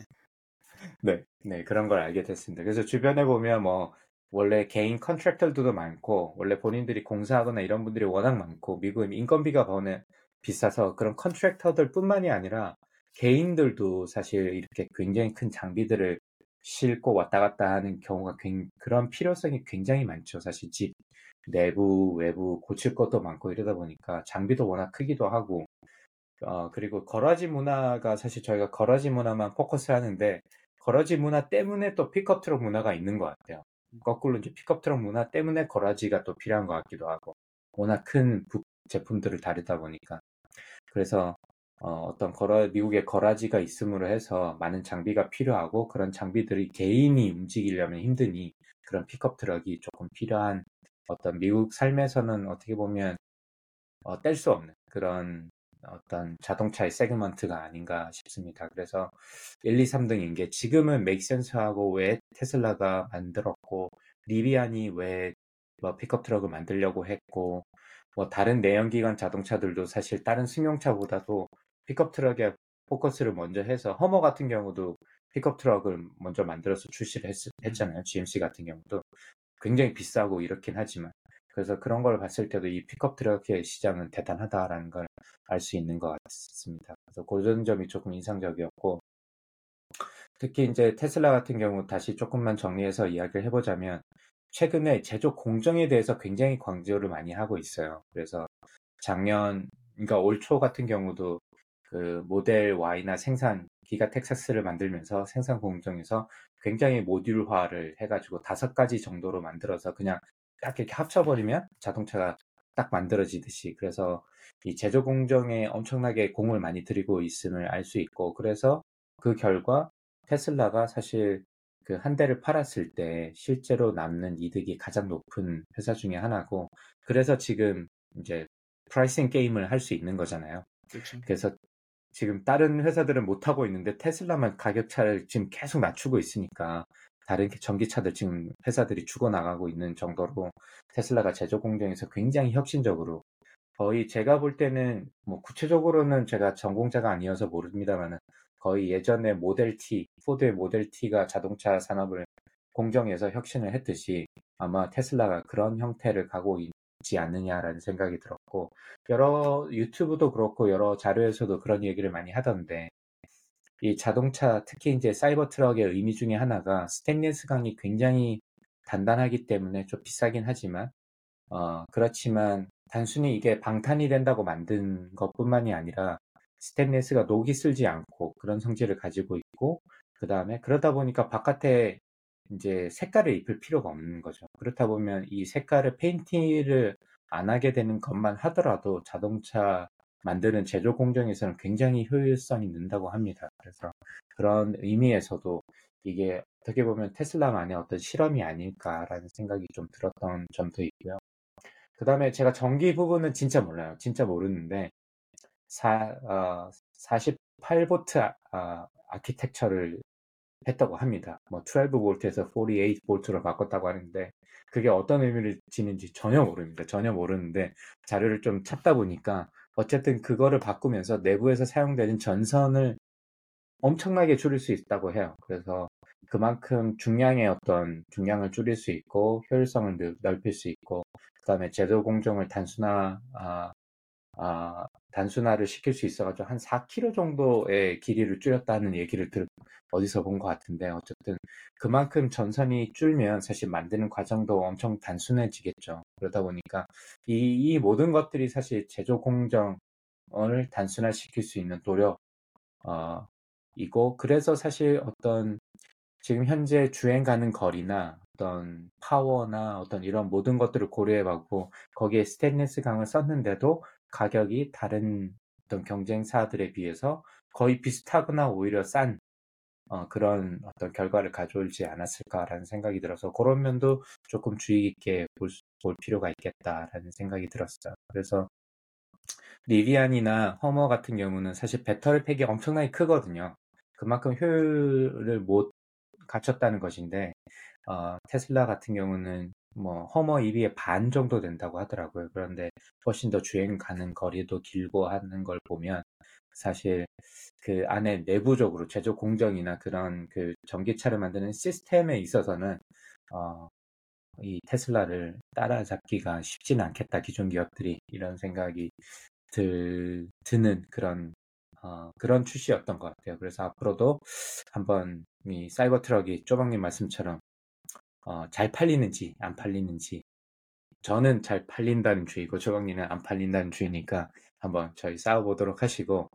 네, 네 그런 걸 알게 됐습니다. 그래서 주변에 보면 뭐 원래 개인 컨트랙터들도 많고 원래 본인들이 공사하거나 이런 분들이 워낙 많고 미국은 인건비가 버는 비싸서 그런 컨트랙터들뿐만이 아니라 개인들도 사실 이렇게 굉장히 큰 장비들을 싣고 왔다 갔다 하는 경우가 굉장히, 그런 필요성이 굉장히 많죠. 사실 집 내부, 외부 고칠 것도 많고 이러다 보니까 장비도 워낙 크기도 하고 어, 그리고 거라지 문화가 사실 저희가 거라지 문화만 포커스를 하는데 거라지 문화 때문에 또 픽업트럭 문화가 있는 것 같아요. 거꾸로 이제 픽업트럭 문화 때문에 거라지가 또 필요한 것 같기도 하고 워낙 큰 부, 제품들을 다루다 보니까 그래서 어, 어떤 거라, 미국의 거라지가 있음으로 해서 많은 장비가 필요하고 그런 장비들이 개인이 움직이려면 힘드니 그런 픽업트럭이 조금 필요한 어떤 미국 삶에서는 어떻게 보면 어, 뗄 수 없는 그런 어떤 자동차의 세그먼트가 아닌가 싶습니다. 그래서 일, 이, 삼 등인 게 지금은 메이크센스하고 왜 테슬라가 만들었고 리비안이 왜 뭐 픽업트럭을 만들려고 했고 뭐 다른 내연기관 자동차들도 사실 다른 승용차보다도 픽업트럭에 포커스를 먼저 해서 허머 같은 경우도 픽업트럭을 먼저 만들어서 출시를 했, 했잖아요. 지엠씨 같은 경우도. 굉장히 비싸고 이렇긴 하지만 그래서 그런 걸 봤을 때도 이 픽업 트럭의 시장은 대단하다라는 걸 알 수 있는 것 같습니다. 그래서 그런 점이 조금 인상적이었고 특히 이제 테슬라 같은 경우 다시 조금만 정리해서 이야기를 해보자면 최근에 제조 공정에 대해서 굉장히 강조를 많이 하고 있어요. 그래서 작년 그러니까 올 초 같은 경우도 그 모델 Y나 생산 기가 텍사스를 만들면서 생산 공정에서 굉장히 모듈화를 해가지고 다섯 가지 정도로 만들어서 그냥 딱 이렇게 합쳐버리면 자동차가 딱 만들어지듯이 그래서 이 제조 공정에 엄청나게 공을 많이 들이고 있음을 알 수 있고 그래서 그 결과 테슬라가 사실 그 한 대를 팔았을 때 실제로 남는 이득이 가장 높은 회사 중에 하나고 그래서 지금 이제 프라이싱 게임을 할 수 있는 거잖아요. 그렇죠. 그래서 지금 다른 회사들은 못하고 있는데 테슬라만 가격차를 지금 계속 낮추고 있으니까 다른 전기차들 지금 회사들이 죽어나가고 있는 정도로 테슬라가 제조 공정에서 굉장히 혁신적으로 거의 제가 볼 때는 뭐 구체적으로는 제가 전공자가 아니어서 모릅니다만은 거의 예전에 모델 T, 포드의 모델 T가 자동차 산업을 공정에서 혁신을 했듯이 아마 테슬라가 그런 형태를 가고 있는 지 않느냐라는 생각이 들었고 여러 유튜브도 그렇고 여러 자료에서도 그런 얘기를 많이 하던데 이 자동차 특히 이제 사이버 트럭의 의미 중에 하나가 스테인리스강이 굉장히 단단하기 때문에 좀 비싸긴 하지만 어 그렇지만 단순히 이게 방탄이 된다고 만든 것뿐만이 아니라 스테인리스가 녹이 슬지 않고 그런 성질을 가지고 있고, 그 다음에 그러다 보니까 바깥에 이제 색깔을 입힐 필요가 없는 거죠. 그렇다 보면 이 색깔을 페인팅을 안 하게 되는 것만 하더라도 자동차 만드는 제조 공정에서는 굉장히 효율성이 는다고 합니다. 그래서 그런 의미에서도 이게 어떻게 보면 테슬라만의 어떤 실험이 아닐까라는 생각이 좀 들었던 점도 있고요. 그 다음에 제가 전기 부분은 진짜 몰라요. 진짜 모르는데 사, 어, 사십팔 볼트 아, 아키텍처를 했다고 합니다. 뭐 십이 볼트에서 사십팔 볼트로 바꿨다고 하는데 그게 어떤 의미를 지는지 전혀 모릅니다. 전혀 모르는데 자료를 좀 찾다 보니까 어쨌든 그거를 바꾸면서 내부에서 사용되는 전선을 엄청나게 줄일 수 있다고 해요. 그래서 그만큼 중량의 어떤 중량을 줄일 수 있고 효율성을 넓힐 수 있고 그 다음에 제조 공정을 단순화 아, 아, 단순화를 시킬 수 있어가지고 한 사 킬로미터 정도의 길이를 줄였다는 얘기를 들, 어디서 본 것 같은데 어쨌든 그만큼 전선이 줄면 사실 만드는 과정도 엄청 단순해지겠죠. 그러다 보니까 이, 이 모든 것들이 사실 제조 공정을 단순화시킬 수 있는 노력 어, 이고 그래서 사실 어떤 지금 현재 주행 가는 거리나 어떤 파워나 어떤 이런 모든 것들을 고려해봤고 거기에 스테인리스 강을 썼는데도 가격이 다른 어떤 경쟁사들에 비해서 거의 비슷하거나 오히려 싼 어, 그런 어떤 결과를 가져올지 않았을까라는 생각이 들어서 그런 면도 조금 주의 깊게 볼, 수, 볼 필요가 있겠다라는 생각이 들었어요. 그래서 리비안이나 허머 같은 경우는 사실 배터리팩이 엄청나게 크거든요. 그만큼 효율을 못 갖췄다는 것인데 어, 테슬라 같은 경우는 뭐 허머 이비의 반 정도 된다고 하더라고요. 그런데 훨씬 더 주행 가는 거리도 길고 하는 걸 보면 사실 그 안에 내부적으로 제조 공정이나 그런 그 전기차를 만드는 시스템에 있어서는 어, 이 테슬라를 따라잡기가 쉽지는 않겠다 기존 기업들이 이런 생각이 들, 드는 그런 어, 그런 출시였던 것 같아요. 그래서 앞으로도 한번 이 사이버 트럭이 쪼박님 말씀처럼 어, 잘 팔리는지 안 팔리는지 저는 잘 팔린다는 주의고 조광리는 안 팔린다는 주의니까 한번 저희 싸워보도록 하시고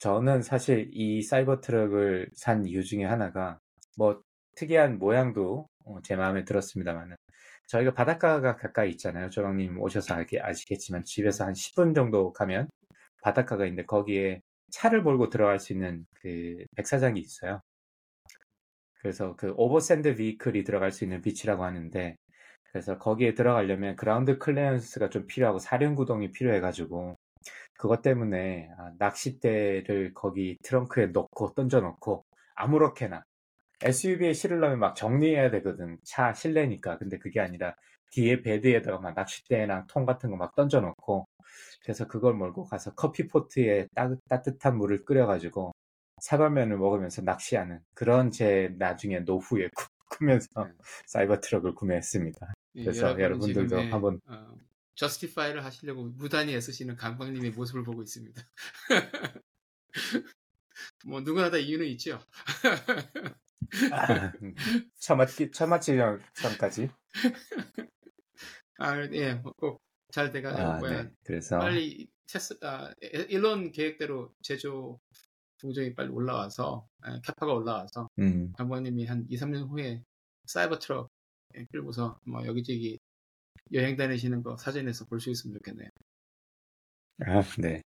저는 사실 이 사이버 트럭을 산 이유 중에 하나가 뭐 특이한 모양도 어, 제 마음에 들었습니다만 저희가 바닷가가 가까이 있잖아요. 조광님 오셔서 알게, 아시겠지만 집에서 한 십 분 정도 가면 바닷가가 있는데 거기에 차를 몰고 들어갈 수 있는 그 백사장이 있어요. 그래서 그 오버샌드 비클이 들어갈 수 있는 비치라고 하는데 그래서 거기에 들어가려면 그라운드 클리어런스가 좀 필요하고 사륜구동이 필요해가지고 그것 때문에 낚싯대를 거기 트렁크에 넣고 던져놓고 아무렇게나 에스유브이에 실으려면 막 정리해야 되거든. 차 실내니까. 근데 그게 아니라 뒤에 베드에다가 막 낚싯대랑 통 같은 거 막 던져놓고 그래서 그걸 몰고 가서 커피포트에 따, 따뜻한 물을 끓여가지고 사발면을 먹으면서 낚시하는 그런 제 나중에 노후에 꾸면서 사이버 트럭을 구매했습니다. 그래서 예, 여러분들도 한번 어, 저스티파이를 하시려고 무단히 애쓰시는 강박님의 모습을 보고 있습니다. 뭐 누구나 다 이유는 있죠. 아, 처맞기 처맞기전까지. 아 예, 꼭 잘 돼가는 거야. 아, 네. 그래서 빨리 테스 아, 일론 계획대로 제조 동정이 빨리 올라와서 캐파가 올라와서 음. 장관님이 한 이, 삼 년 후에 사이버 트럭 끌고서 뭐 여기저기 여행 다니시는 거 사진에서 볼 수 있으면 좋겠네요. 아, 네.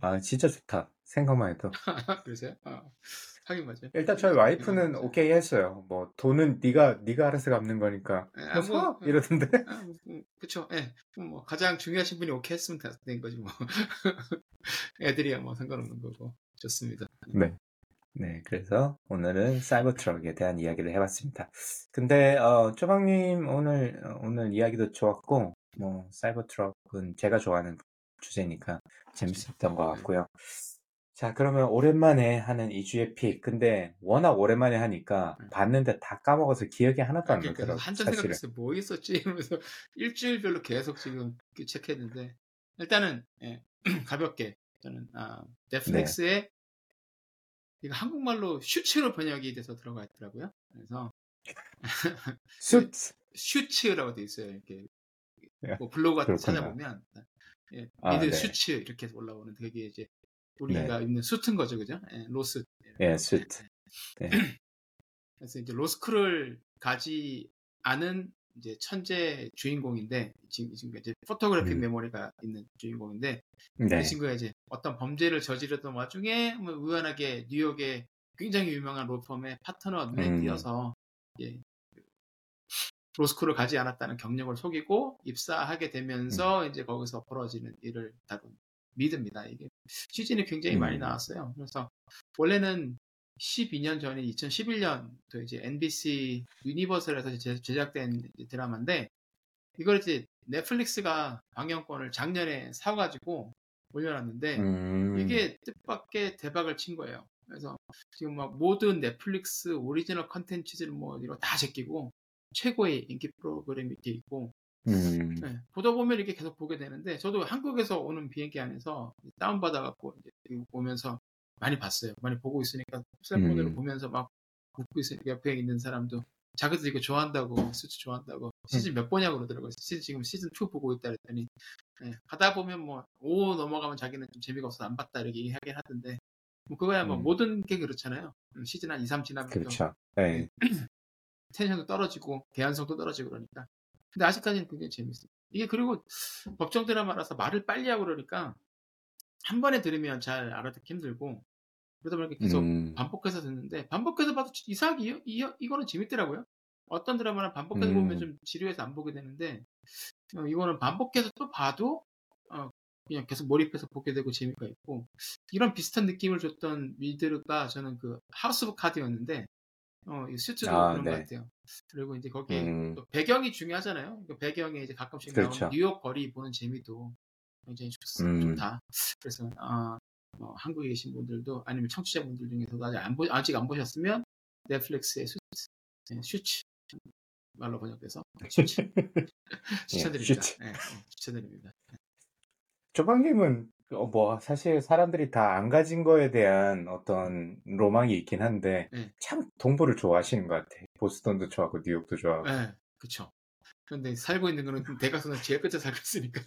아, 진짜 좋다. 생각만 해도. 그러세요? 아, 하긴 맞아요. 일단 저희 와이프는 오케이 했어요. 뭐 돈은 네가 네가 알아서 갚는 거니까. 아, 뭐 이러던데. 아, 뭐, 그렇죠. 예. 뭐 가장 중요하신 분이 오케이 했으면 된 거지 뭐. 애들이야 뭐 상관없는 거고. 좋습니다. 네, 네. 그래서 오늘은 사이버 트럭에 대한 이야기를 해봤습니다. 근데 어, 쪼박님 오늘 오늘 이야기도 좋았고, 뭐 사이버 트럭은 제가 좋아하는 주제니까 재밌었던 것 같고요. 자, 그러면 오랜만에 하는 이 주의 픽. 근데 워낙 오랜만에 하니까 봤는데 다 까먹어서 기억이 하나도 안 나더라고요. 한참 생각했어요. 뭐 있었지? 이러면서 일주일별로 계속 지금 체크했는데 일단은 예, 가볍게. 저는 아, 넷플릭스에 네. 이거 한국말로 슈츠로 번역이 돼서 들어가 있더라고요. 그래서 슈츠 슈츠라고 돼 있어요. 이렇게 뭐 블로그 같은 거 찾아보면 예, 아, 미드 네. 수츠 이렇게 올라오는 그게 이제 우리가 네. 입는 수트인 거죠, 그죠? 예, 로스. 예, 수트. 네. 그래서 이제 로스쿨을 가지 않은 이제 천재 주인공인데 지금 지금 이제 포토그래픽 음. 메모리가 있는 주인공인데 네. 이 친구가 이제 어떤 범죄를 저지르던 와중에 뭐 우연하게 뉴욕의 굉장히 유명한 로펌의 파트너 눈에 띄어서 음. 예, 로스쿨을 가지 않았다는 경력을 속이고 입사하게 되면서 음. 이제 거기서 벌어지는 일을 다룬 미드입니다. 이게 시즌이 굉장히 음. 많이 나왔어요. 그래서 원래는 십이 년 전인 이천십일 년도 이제 엔비씨 유니버설에서 제작된 드라마인데 이걸 이제 넷플릭스가 방영권을 작년에 사가지고 올려놨는데 음. 이게 뜻밖의 대박을 친 거예요. 그래서 지금 막 모든 넷플릭스 오리지널 컨텐츠들 뭐 이런 다 제끼고 최고의 인기 프로그램이 이렇게 있고 음. 네, 보다 보면 이렇게 계속 보게 되는데 저도 한국에서 오는 비행기 안에서 다운 받아갖고 오면서 많이 봤어요. 많이 보고 있으니까 셀폰으로 음. 보면서 막 웃고 있으니까 옆에 있는 사람도 자기도 이거 좋아한다고 수치 좋아한다고 시즌 몇 번이냐고 그러더라고요. 시즌, 지금 시즌 투 보고 있다 그랬더니 네, 가다 보면 뭐 오 넘어가면 자기는 좀 재미가 없어서 안 봤다 이렇게 얘기하긴 하던데 뭐 그거야 뭐 음. 모든 게 그렇잖아요. 시즌 한 이, 삼 지나면 그렇죠. 네. 텐션도 떨어지고 개연성도 떨어지고 그러니까 근데 아직까지는 굉장히 재밌어요. 이게 그리고 법정 드라마라서 말을 빨리 하고 그러니까 한 번에 들으면 잘 알아듣기 힘들고 그러다 보니까 계속 음. 반복해서 듣는데 반복해서 봐도 이상하게 이, 이거는 재밌더라고요. 어떤 드라마는 반복해서 음. 보면 좀 지루해서 안 보게 되는데 어, 이거는 반복해서 또 봐도 어, 그냥 계속 몰입해서 보게 되고 재미가 있고 이런 비슷한 느낌을 줬던 미드로가 저는 그 하우스 오브 카드였는데 어, 이 슈트도 아, 그런 네. 것 같아요. 그리고 이제 거기에 음. 또 배경이 중요하잖아요. 그 배경에 이제 가끔씩 그렇죠. 나오는 뉴욕 거리 보는 재미도 굉장히 음. 좋다. 그래서 어, 어, 한국에 계신 분들도 아니면 청취자분들 중에서도 아직 안, 보, 아직 안 보셨으면 넷플릭스의 수츠, 네, 슈츠 말로 번역돼서 슈츠 추천드립니다. 네, 추천드립니다. 저번 게임은 어, 뭐 사실 사람들이 다 안 가진 거에 대한 어떤 로망이 있긴 한데 네. 참 동부를 좋아하시는 것 같아요. 보스턴도 좋아하고 뉴욕도 좋아하고. 네, 그렇죠. 그런데 살고 있는 거는 대각선은 제일 끝에 살고 있으니까.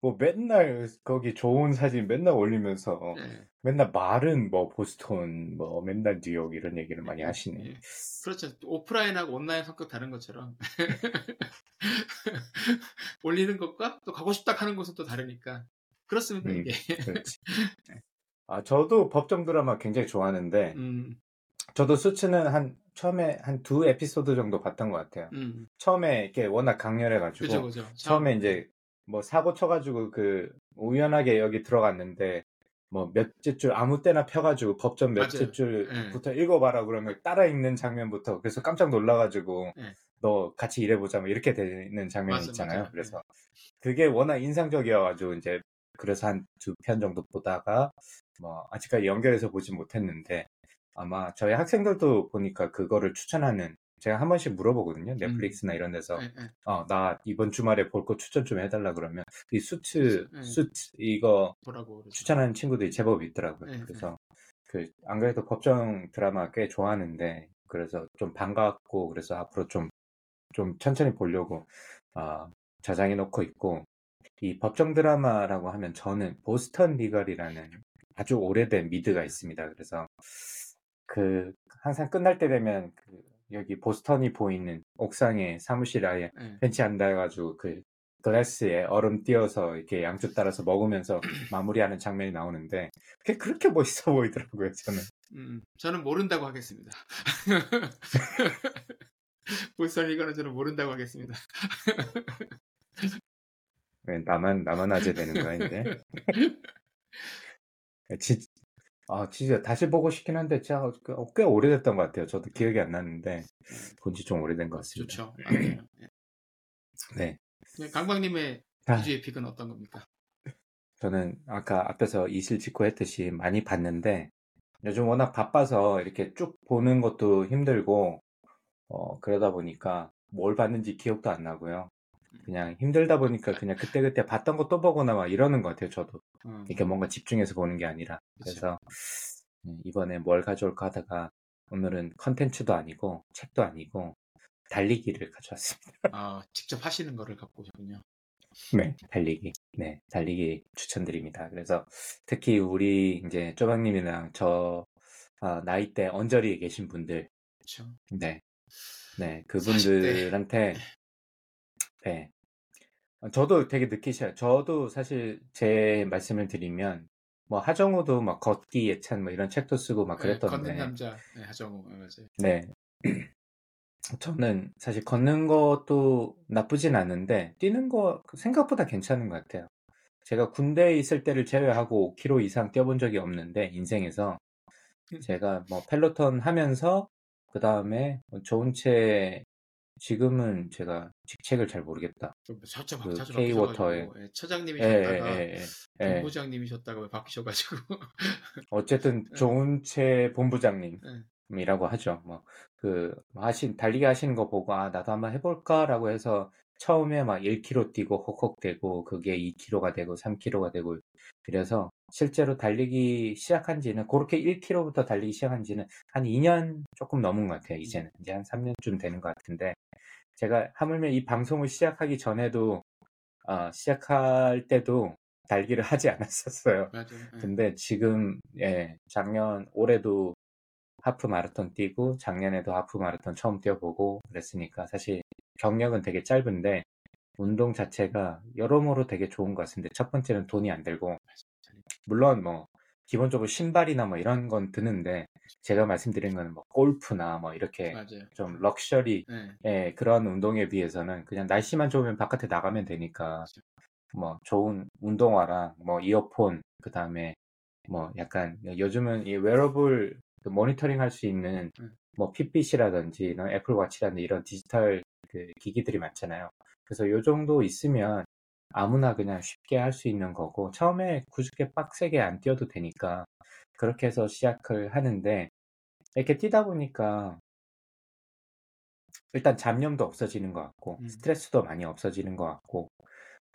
뭐 맨날 거기 좋은 사진 맨날 올리면서 네. 맨날 말은 뭐 보스턴 뭐 맨날 뉴욕 이런 얘기를 많이 하시네. 네. 그렇죠. 오프라인하고 온라인 성격 다른 것처럼 올리는 것과 또 가고 싶다 하는 것은 또 다르니까 그렇습니다. 음, 이게. 아 저도 법정 드라마 굉장히 좋아하는데 음. 저도 수츠는 한 처음에 한 두 에피소드 정도 봤던 것 같아요. 음. 처음에 이렇게 워낙 강렬해가지고 그쵸, 그쵸. 처음에 이제 뭐 사고 쳐가지고 그 우연하게 여기 들어갔는데 뭐 몇째 줄 아무 때나 펴가지고 법전 몇째 줄부터 네. 읽어봐라 그러면 따라 읽는 장면부터 그래서 깜짝 놀라가지고 네. 너 같이 일해보자 뭐 이렇게 되는 장면이 맞아, 있잖아요. 맞아. 그래서 네. 그게 워낙 인상적이어가지고 이제 그래서 한 두 편 정도 보다가 뭐 아직까지 연결해서 보지 못했는데 아마 저희 학생들도 보니까 그거를 추천하는 제가 한 번씩 물어보거든요. 넷플릭스나 음. 이런 데서 네, 네. 어, 나 이번 주말에 볼 거 추천 좀 해달라 그러면 이 수츠 네. 수츠 이거 추천하는 친구들이 제법 있더라고요. 네, 그래서 네. 그 안 그래도 법정 드라마 꽤 좋아하는데 그래서 좀 반갑고 그래서 앞으로 좀 좀 천천히 보려고 어, 저장해 놓고 있고 이 법정 드라마라고 하면 저는 보스턴 리걸이라는 아주 오래된 미드가 있습니다. 그래서 그 항상 끝날 때 되면 그 여기 보스턴이 보이는 옥상에 사무실 아예 네. 벤치 앉아가지고 그 글래스에 얼음 띄어서 이렇게 양쪽 따라서 먹으면서 마무리하는 장면이 나오는데 그게 그렇게 멋있어 보이더라고요. 저는 음, 저는 모른다고 하겠습니다. 보스턴 이거는 저는 모른다고 하겠습니다. 왜 나만 나만 아재 되는 거 아닌데? 진 아, 진짜 다시 보고 싶긴 한데 진짜 꽤 오래됐던 것 같아요. 저도 기억이 안 나는데 본 지 좀 오래된 것 같습니다. 좋죠. 네. 네. 강박님의 이주의 픽은 어떤 겁니까? 저는 아까 앞에서 이실직고 했듯이 많이 봤는데 요즘 워낙 바빠서 이렇게 쭉 보는 것도 힘들고 어, 그러다 보니까 뭘 봤는지 기억도 안 나고요. 그냥 힘들다 보니까 그냥 그때그때 봤던 거 또 보거나 막 이러는 것 같아요. 저도 음. 이렇게 뭔가 집중해서 보는 게 아니라 그래서 그치. 이번에 뭘 가져올까 하다가 오늘은 컨텐츠도 아니고 책도 아니고 달리기를 가져왔습니다. 아 직접 하시는 거를 갖고 오셨군요. 네, 달리기. 네, 달리기 추천드립니다. 그래서 특히 우리 이제 쪼박님이랑 저 아, 나이대 언저리에 계신 분들, 그렇죠. 네, 네, 그분들한테, 네, 저도 되게 느끼셔요. 저도 사실 제 말씀을 드리면 뭐 하정우도 막 걷기 예찬 뭐 이런 책도 쓰고 막 그랬던데. 네, 걷는 남자, 네, 하정우 맞아요. 네. 저는 사실 걷는 것도 나쁘진 않은데 뛰는 거 생각보다 괜찮은 것 같아요. 제가 군대에 있을 때를 제외하고 오 킬로미터 이상 뛰어본 적이 없는데 인생에서 제가 뭐 펠로톤 하면서 그 다음에 좋은 책 지금은 제가 직책을 잘 모르겠다. 좀 살짝 그 K 워터의 처장님이셨다가 예, 예, 예, 본부장님이셨다가 왜 바뀌셔가지고 어쨌든 좋은 책 본부장님. 예. 이라고 하죠. 뭐, 그, 하신, 달리기 하시는 거 보고, 아, 나도 한번 해볼까라고 해서, 처음에 막 일 킬로미터 뛰고, 헉헉 되고, 그게 이 킬로미터가 되고, 삼 킬로미터가 되고, 그래서, 실제로 달리기 시작한 지는, 그렇게 일 킬로미터부터 달리기 시작한 지는, 한 이 년 조금 넘은 것 같아요, 이제는. 이제 한 삼 년쯤 되는 것 같은데, 제가 하물며 이 방송을 시작하기 전에도, 어, 시작할 때도, 달리기를 하지 않았었어요. 맞아요. 근데 지금, 예, 작년, 올해도, 하프 마라톤 뛰고 작년에도 하프 마라톤 처음 뛰어보고 그랬으니까 사실 경력은 되게 짧은데 운동 자체가 여러모로 되게 좋은 것 같은데 첫 번째는 돈이 안 들고 물론 뭐 기본적으로 신발이나 뭐 이런 건 드는데 제가 말씀드린 건 뭐 골프나 뭐 이렇게 맞아요. 좀 럭셔리 네. 그런 운동에 비해서는 그냥 날씨만 좋으면 바깥에 나가면 되니까 뭐 좋은 운동화랑 뭐 이어폰 그 다음에 뭐 약간 요즘은 이 웨어러블 그 모니터링 할 수 있는 뭐 핏빗이라든지 이런 애플워치라든지 이런 디지털 그 기기들이 많잖아요. 그래서 요 정도 있으면 아무나 그냥 쉽게 할 수 있는 거고 처음에 굳게 빡세게 안 뛰어도 되니까 그렇게 해서 시작을 하는데 이렇게 뛰다 보니까 일단 잡념도 없어지는 것 같고 스트레스도 많이 없어지는 것 같고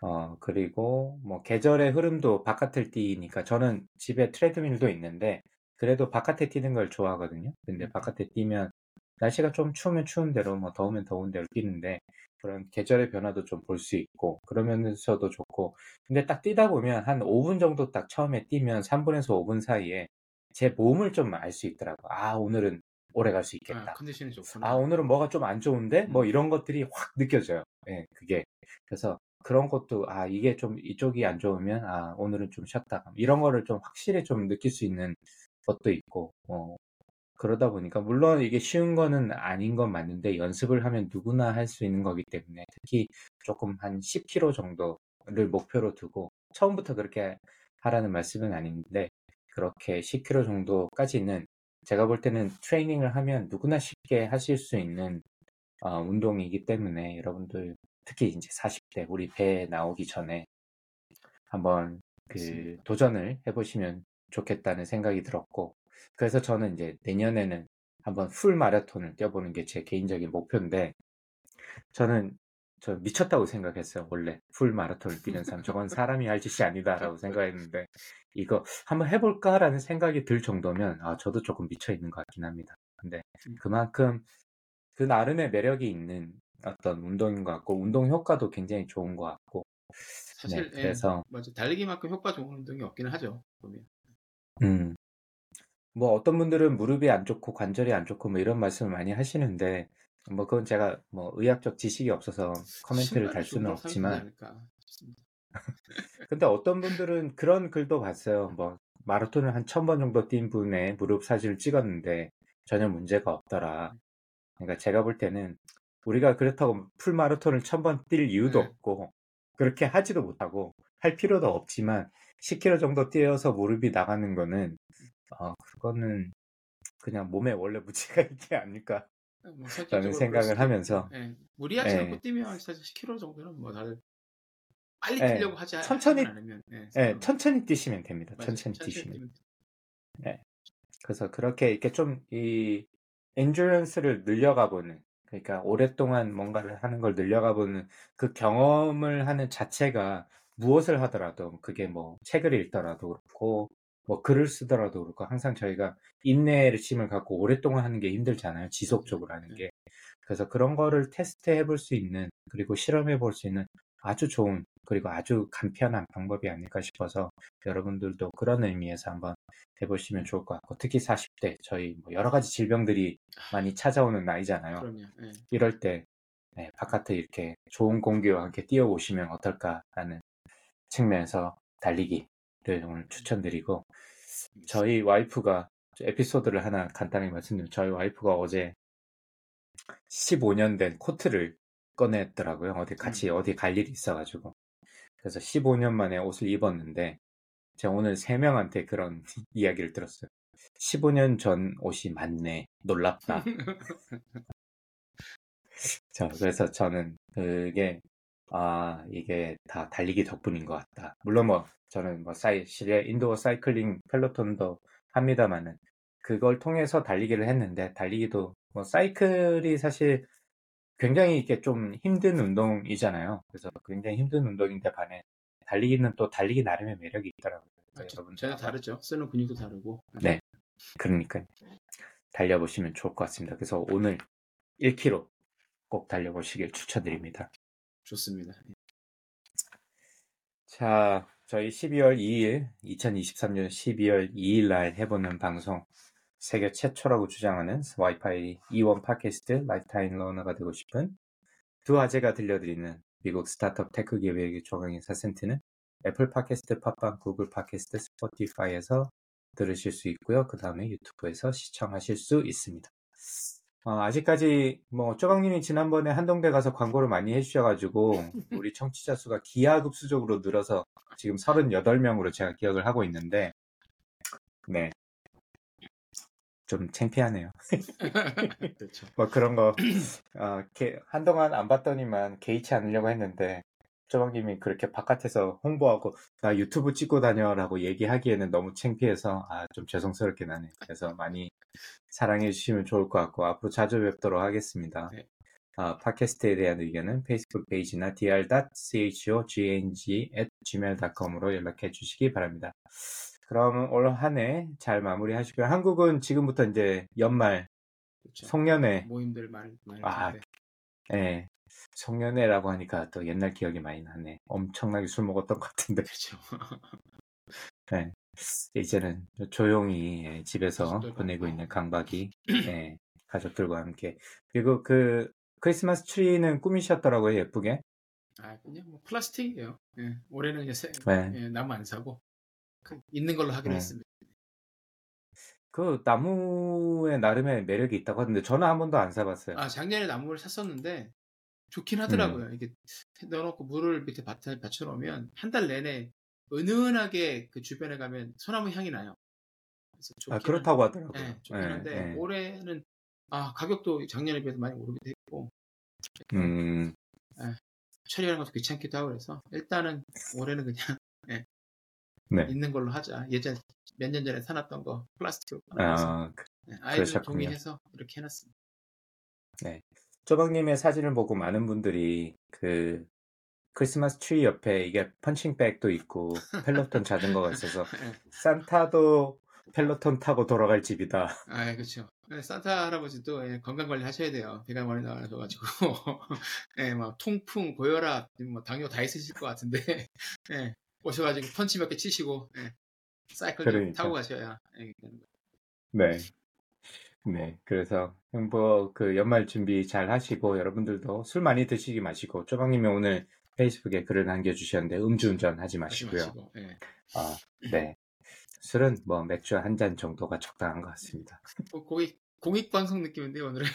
어 그리고 뭐 계절의 흐름도 바깥을 뛰니까 저는 집에 트레드밀도 있는데 그래도 바깥에 뛰는 걸 좋아하거든요. 근데 바깥에 뛰면 날씨가 좀 추우면 추운 대로 뭐 더우면 더운 대로 뛰는데 그런 계절의 변화도 좀 볼 수 있고 그러면서도 좋고 근데 딱 뛰다 보면 한 오 분 정도 딱 처음에 뛰면 삼 분에서 오 분 사이에 제 몸을 좀 알 수 있더라고요. 아 오늘은 오래 갈 수 있겠다. 아, 컨디션이 좋구나. 아 오늘은 뭐가 좀 안 좋은데 뭐 이런 것들이 확 느껴져요. 예, 네, 그게 그래서 그런 것도 아 이게 좀 이쪽이 안 좋으면 아 오늘은 좀 쉬었다 이런 거를 좀 확실히 좀 느낄 수 있는 것도 있고 어, 그러다 보니까 물론 이게 쉬운 거는 아닌 건 맞는데 연습을 하면 누구나 할 수 있는 거기 때문에 특히 조금 한 십 킬로미터 정도를 목표로 두고 처음부터 그렇게 하라는 말씀은 아닌데 그렇게 십 킬로미터 정도까지는 제가 볼 때는 트레이닝을 하면 누구나 쉽게 하실 수 있는 어, 운동이기 때문에 여러분들 특히 이제 사십 대 우리 배 나오기 전에 한번 그 도전을 해보시면 좋겠다는 생각이 들었고 그래서 저는 이제 내년에는 한번 풀 마라톤을 뛰어보는 게 제 개인적인 목표인데 저는 저 미쳤다고 생각했어요. 원래 풀 마라톤을 뛰는 사람 저건 사람이 할 짓이 아니다라고 생각했는데 이거 한번 해볼까라는 생각이 들 정도면 아 저도 조금 미쳐있는 것 같긴 합니다. 근데 그만큼 그 나름의 매력이 있는 어떤 운동인 것 같고 운동 효과도 굉장히 좋은 것 같고 사실 네, 그래서 맞아 달리기만큼 효과 좋은 운동이 없기는 하죠. 보면. 음, 뭐 어떤 분들은 무릎이 안 좋고 관절이 안 좋고 뭐 이런 말씀을 많이 하시는데 뭐 그건 제가 뭐 의학적 지식이 없어서 코멘트를 달 수는 없지만 근데 어떤 분들은 그런 글도 봤어요. 뭐 마라톤을 한 천 번 정도 뛴 분의 무릎 사진을 찍었는데 전혀 문제가 없더라. 그러니까 제가 볼 때는 우리가 그렇다고 풀 마라톤을 천 번 뛸 이유도 네. 없고 그렇게 하지도 못하고 할 필요도 없지만 십 킬로미터 정도 뛰어서 무릎이 나가는 거는 어, 그거는 그냥 몸에 원래 무지가 있게 아닐까 뭐 라는 생각을 하면서 네. 무리하지 않고 뛰면 사실 십 킬로미터 정도는 뭐 다들 빨리 네. 뛰려고 하지 천천히, 않으면 네, 네, 천천히 뛰시면 됩니다. 맞아요. 천천히, 천천히 뛰시면 뛰면... 네. 그래서 그렇게 이렇게 좀 이 엔듀런스를 늘려가보는 그러니까 오랫동안 뭔가를 하는 걸 늘려가보는 그 경험을 하는 자체가 무엇을 하더라도 그게 뭐 책을 읽더라도 그렇고 뭐 글을 쓰더라도 그렇고 항상 저희가 인내의 힘을 갖고 오랫동안 하는 게 힘들잖아요. 지속적으로 하는 게. 그래서 그런 거를 테스트해 볼 수 있는 그리고 실험해 볼 수 있는 아주 좋은 그리고 아주 간편한 방법이 아닐까 싶어서 여러분들도 그런 의미에서 한번 해보시면 좋을 것 같고, 특히 사십 대 저희 뭐 여러 가지 질병들이 많이 찾아오는 나이잖아요. 그럼요. 네. 이럴 때 네, 바깥에 이렇게 좋은 공기와 함께 뛰어오시면 어떨까라는 측면에서 달리기를 오늘 추천드리고, 저희 와이프가 에피소드를 하나 간단히 말씀드리면, 저희 와이프가 어제 십오 년 된 코트를 꺼냈더라고요. 어디 같이 음. 어디 갈 일이 있어가지고. 그래서 십오 년 만에 옷을 입었는데, 제가 오늘 세 명한테 그런 이야기를 들었어요. 십오 년 전 옷이 맞네. 놀랍다. 자, 그래서 저는 그게 아 이게 다 달리기 덕분인 것 같다. 물론 뭐 저는 뭐 사이 실내 인도어 사이클링 펠로톤도 합니다만은 그걸 통해서 달리기를 했는데, 달리기도 뭐 사이클이 사실 굉장히 이게 좀 힘든 운동이잖아요. 그래서 굉장히 힘든 운동인데 반해 달리기는 또 달리기 나름의 매력이 있더라고요. 여러분 전혀 다르죠. 쓰는 근육도 다르고. 네, 그러니까 달려보시면 좋을 것 같습니다. 그래서 오늘 일 킬로미터 꼭 달려보시길 추천드립니다. 좋습니다. 자, 저희 십이월 이일, 이천이십삼 년 십이월 이일 날 해보는 방송, 세계 최초라고 주장하는 와이파이 이원 팟캐스트 라이프타임 러너가 되고 싶은 두 아재가 들려드리는 미국 스타트업 테크 기획의 조강의 사센트는 애플 팟캐스트, 팟빵, 구글 팟캐스트, 스포티파이에서 들으실 수 있고요. 그 다음에 유튜브에서 시청하실 수 있습니다. 어, 아직까지 뭐 쪼강님이 지난번에 한동대 가서 광고를 많이 해주셔가지고 우리 청취자 수가 기하급수적으로 늘어서 지금 서른여덟 명으로 제가 기억을 하고 있는데, 네, 좀 창피하네요. 그렇죠. 뭐 그런 거 어, 게, 한동안 안 봤더니만 개의치 않으려고 했는데, 쪼강님이 그렇게 바깥에서 홍보하고 나 유튜브 찍고 다녀라고 얘기하기에는 너무 창피해서 아, 좀 죄송스럽긴 하네. 그래서 많이 사랑해 주시면 좋을 것 같고, 앞으로 자주 뵙도록 하겠습니다. 네. 아, 팟캐스트에 대한 의견은 페이스북 페이지나 디 알 닷 씨 에이치 오 지 엔 지 앳 지메일 닷 컴으로 연락해 주시기 바랍니다. 그럼 올 한 해 잘 마무리하시고요. 한국은 지금부터 이제 연말, 그렇죠. 송년회 모임들 많이 아, 네. 송년회라고 하니까 또 옛날 기억이 많이 나네. 엄청나게 술 먹었던 것 같은데. 그렇죠. 네. 이제는 조용히 집에서 보내고 있는 강박이 네, 가족들과 함께. 그리고 그 크리스마스 트리는 꾸미셨더라고요, 예쁘게. 아 그냥 뭐 플라스틱이에요. 예, 올해는 이제 네. 예, 나무 안 사고 있는 걸로 하기로 네. 했습니다. 그 나무에 나름의 매력이 있다고 하던데 저는 한 번도 안 사봤어요. 아 작년에 나무를 샀었는데 좋긴 하더라고요. 음. 이게 넣어놓고 물을 밑에 밭에 받쳐놓으면 한 달 내내 은은하게 그 주변에 가면 소나무 향이 나요. 그래서 좋긴 아, 그렇다고 한데, 하더라고요. 네, 좋긴 네, 한데 네. 올해는 아 가격도 작년에 비해서 많이 오르기도 했고 음. 네, 처리하는 것도 귀찮기도 하고 그래서 일단은 올해는 그냥 네, 네. 있는 걸로 하자. 예전 몇 년 전에 사놨던 거 플라스틱으로 아, 그, 네, 아이들 동의해서 이렇게 해놨습니다. 네, 쪼박님의 사진을 보고 많은 분들이 그 크리스마스 트리 옆에 이게 펀칭백도 있고 펠로톤 자전거가 있어서 산타도 펠로톤 타고 돌아갈 집이다. 아, 그렇죠. 산타 할아버지도 예, 건강 관리 하셔야 돼요. 비가 많이 나와가지고 예, 막 통풍, 고혈압, 뭐 당뇨 다 있으실 것 같은데 예, 오셔가지고 펀치 몇 개 치시고 예, 사이클 그러니까. 타고 가셔야. 예, 네. 네, 그래서 뭐 그 연말 준비 잘 하시고 여러분들도 술 많이 드시지 마시고, 쪼박님이 오늘 페이스북에 글을 남겨주셨는데 음주운전 하지 마시고요. 하지 마시고, 네. 아, 네. 술은 뭐 맥주 한 잔 정도가 적당한 것 같습니다. 어, 공익, 공익방송 느낌인데 오늘은.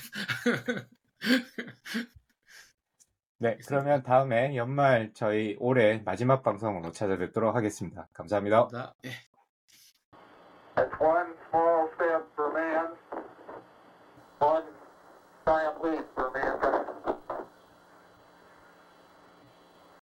네, 그러면 다음에 연말 저희 올해 마지막 방송으로 찾아뵙도록 하겠습니다. 감사합니다. 감사합니다. 네.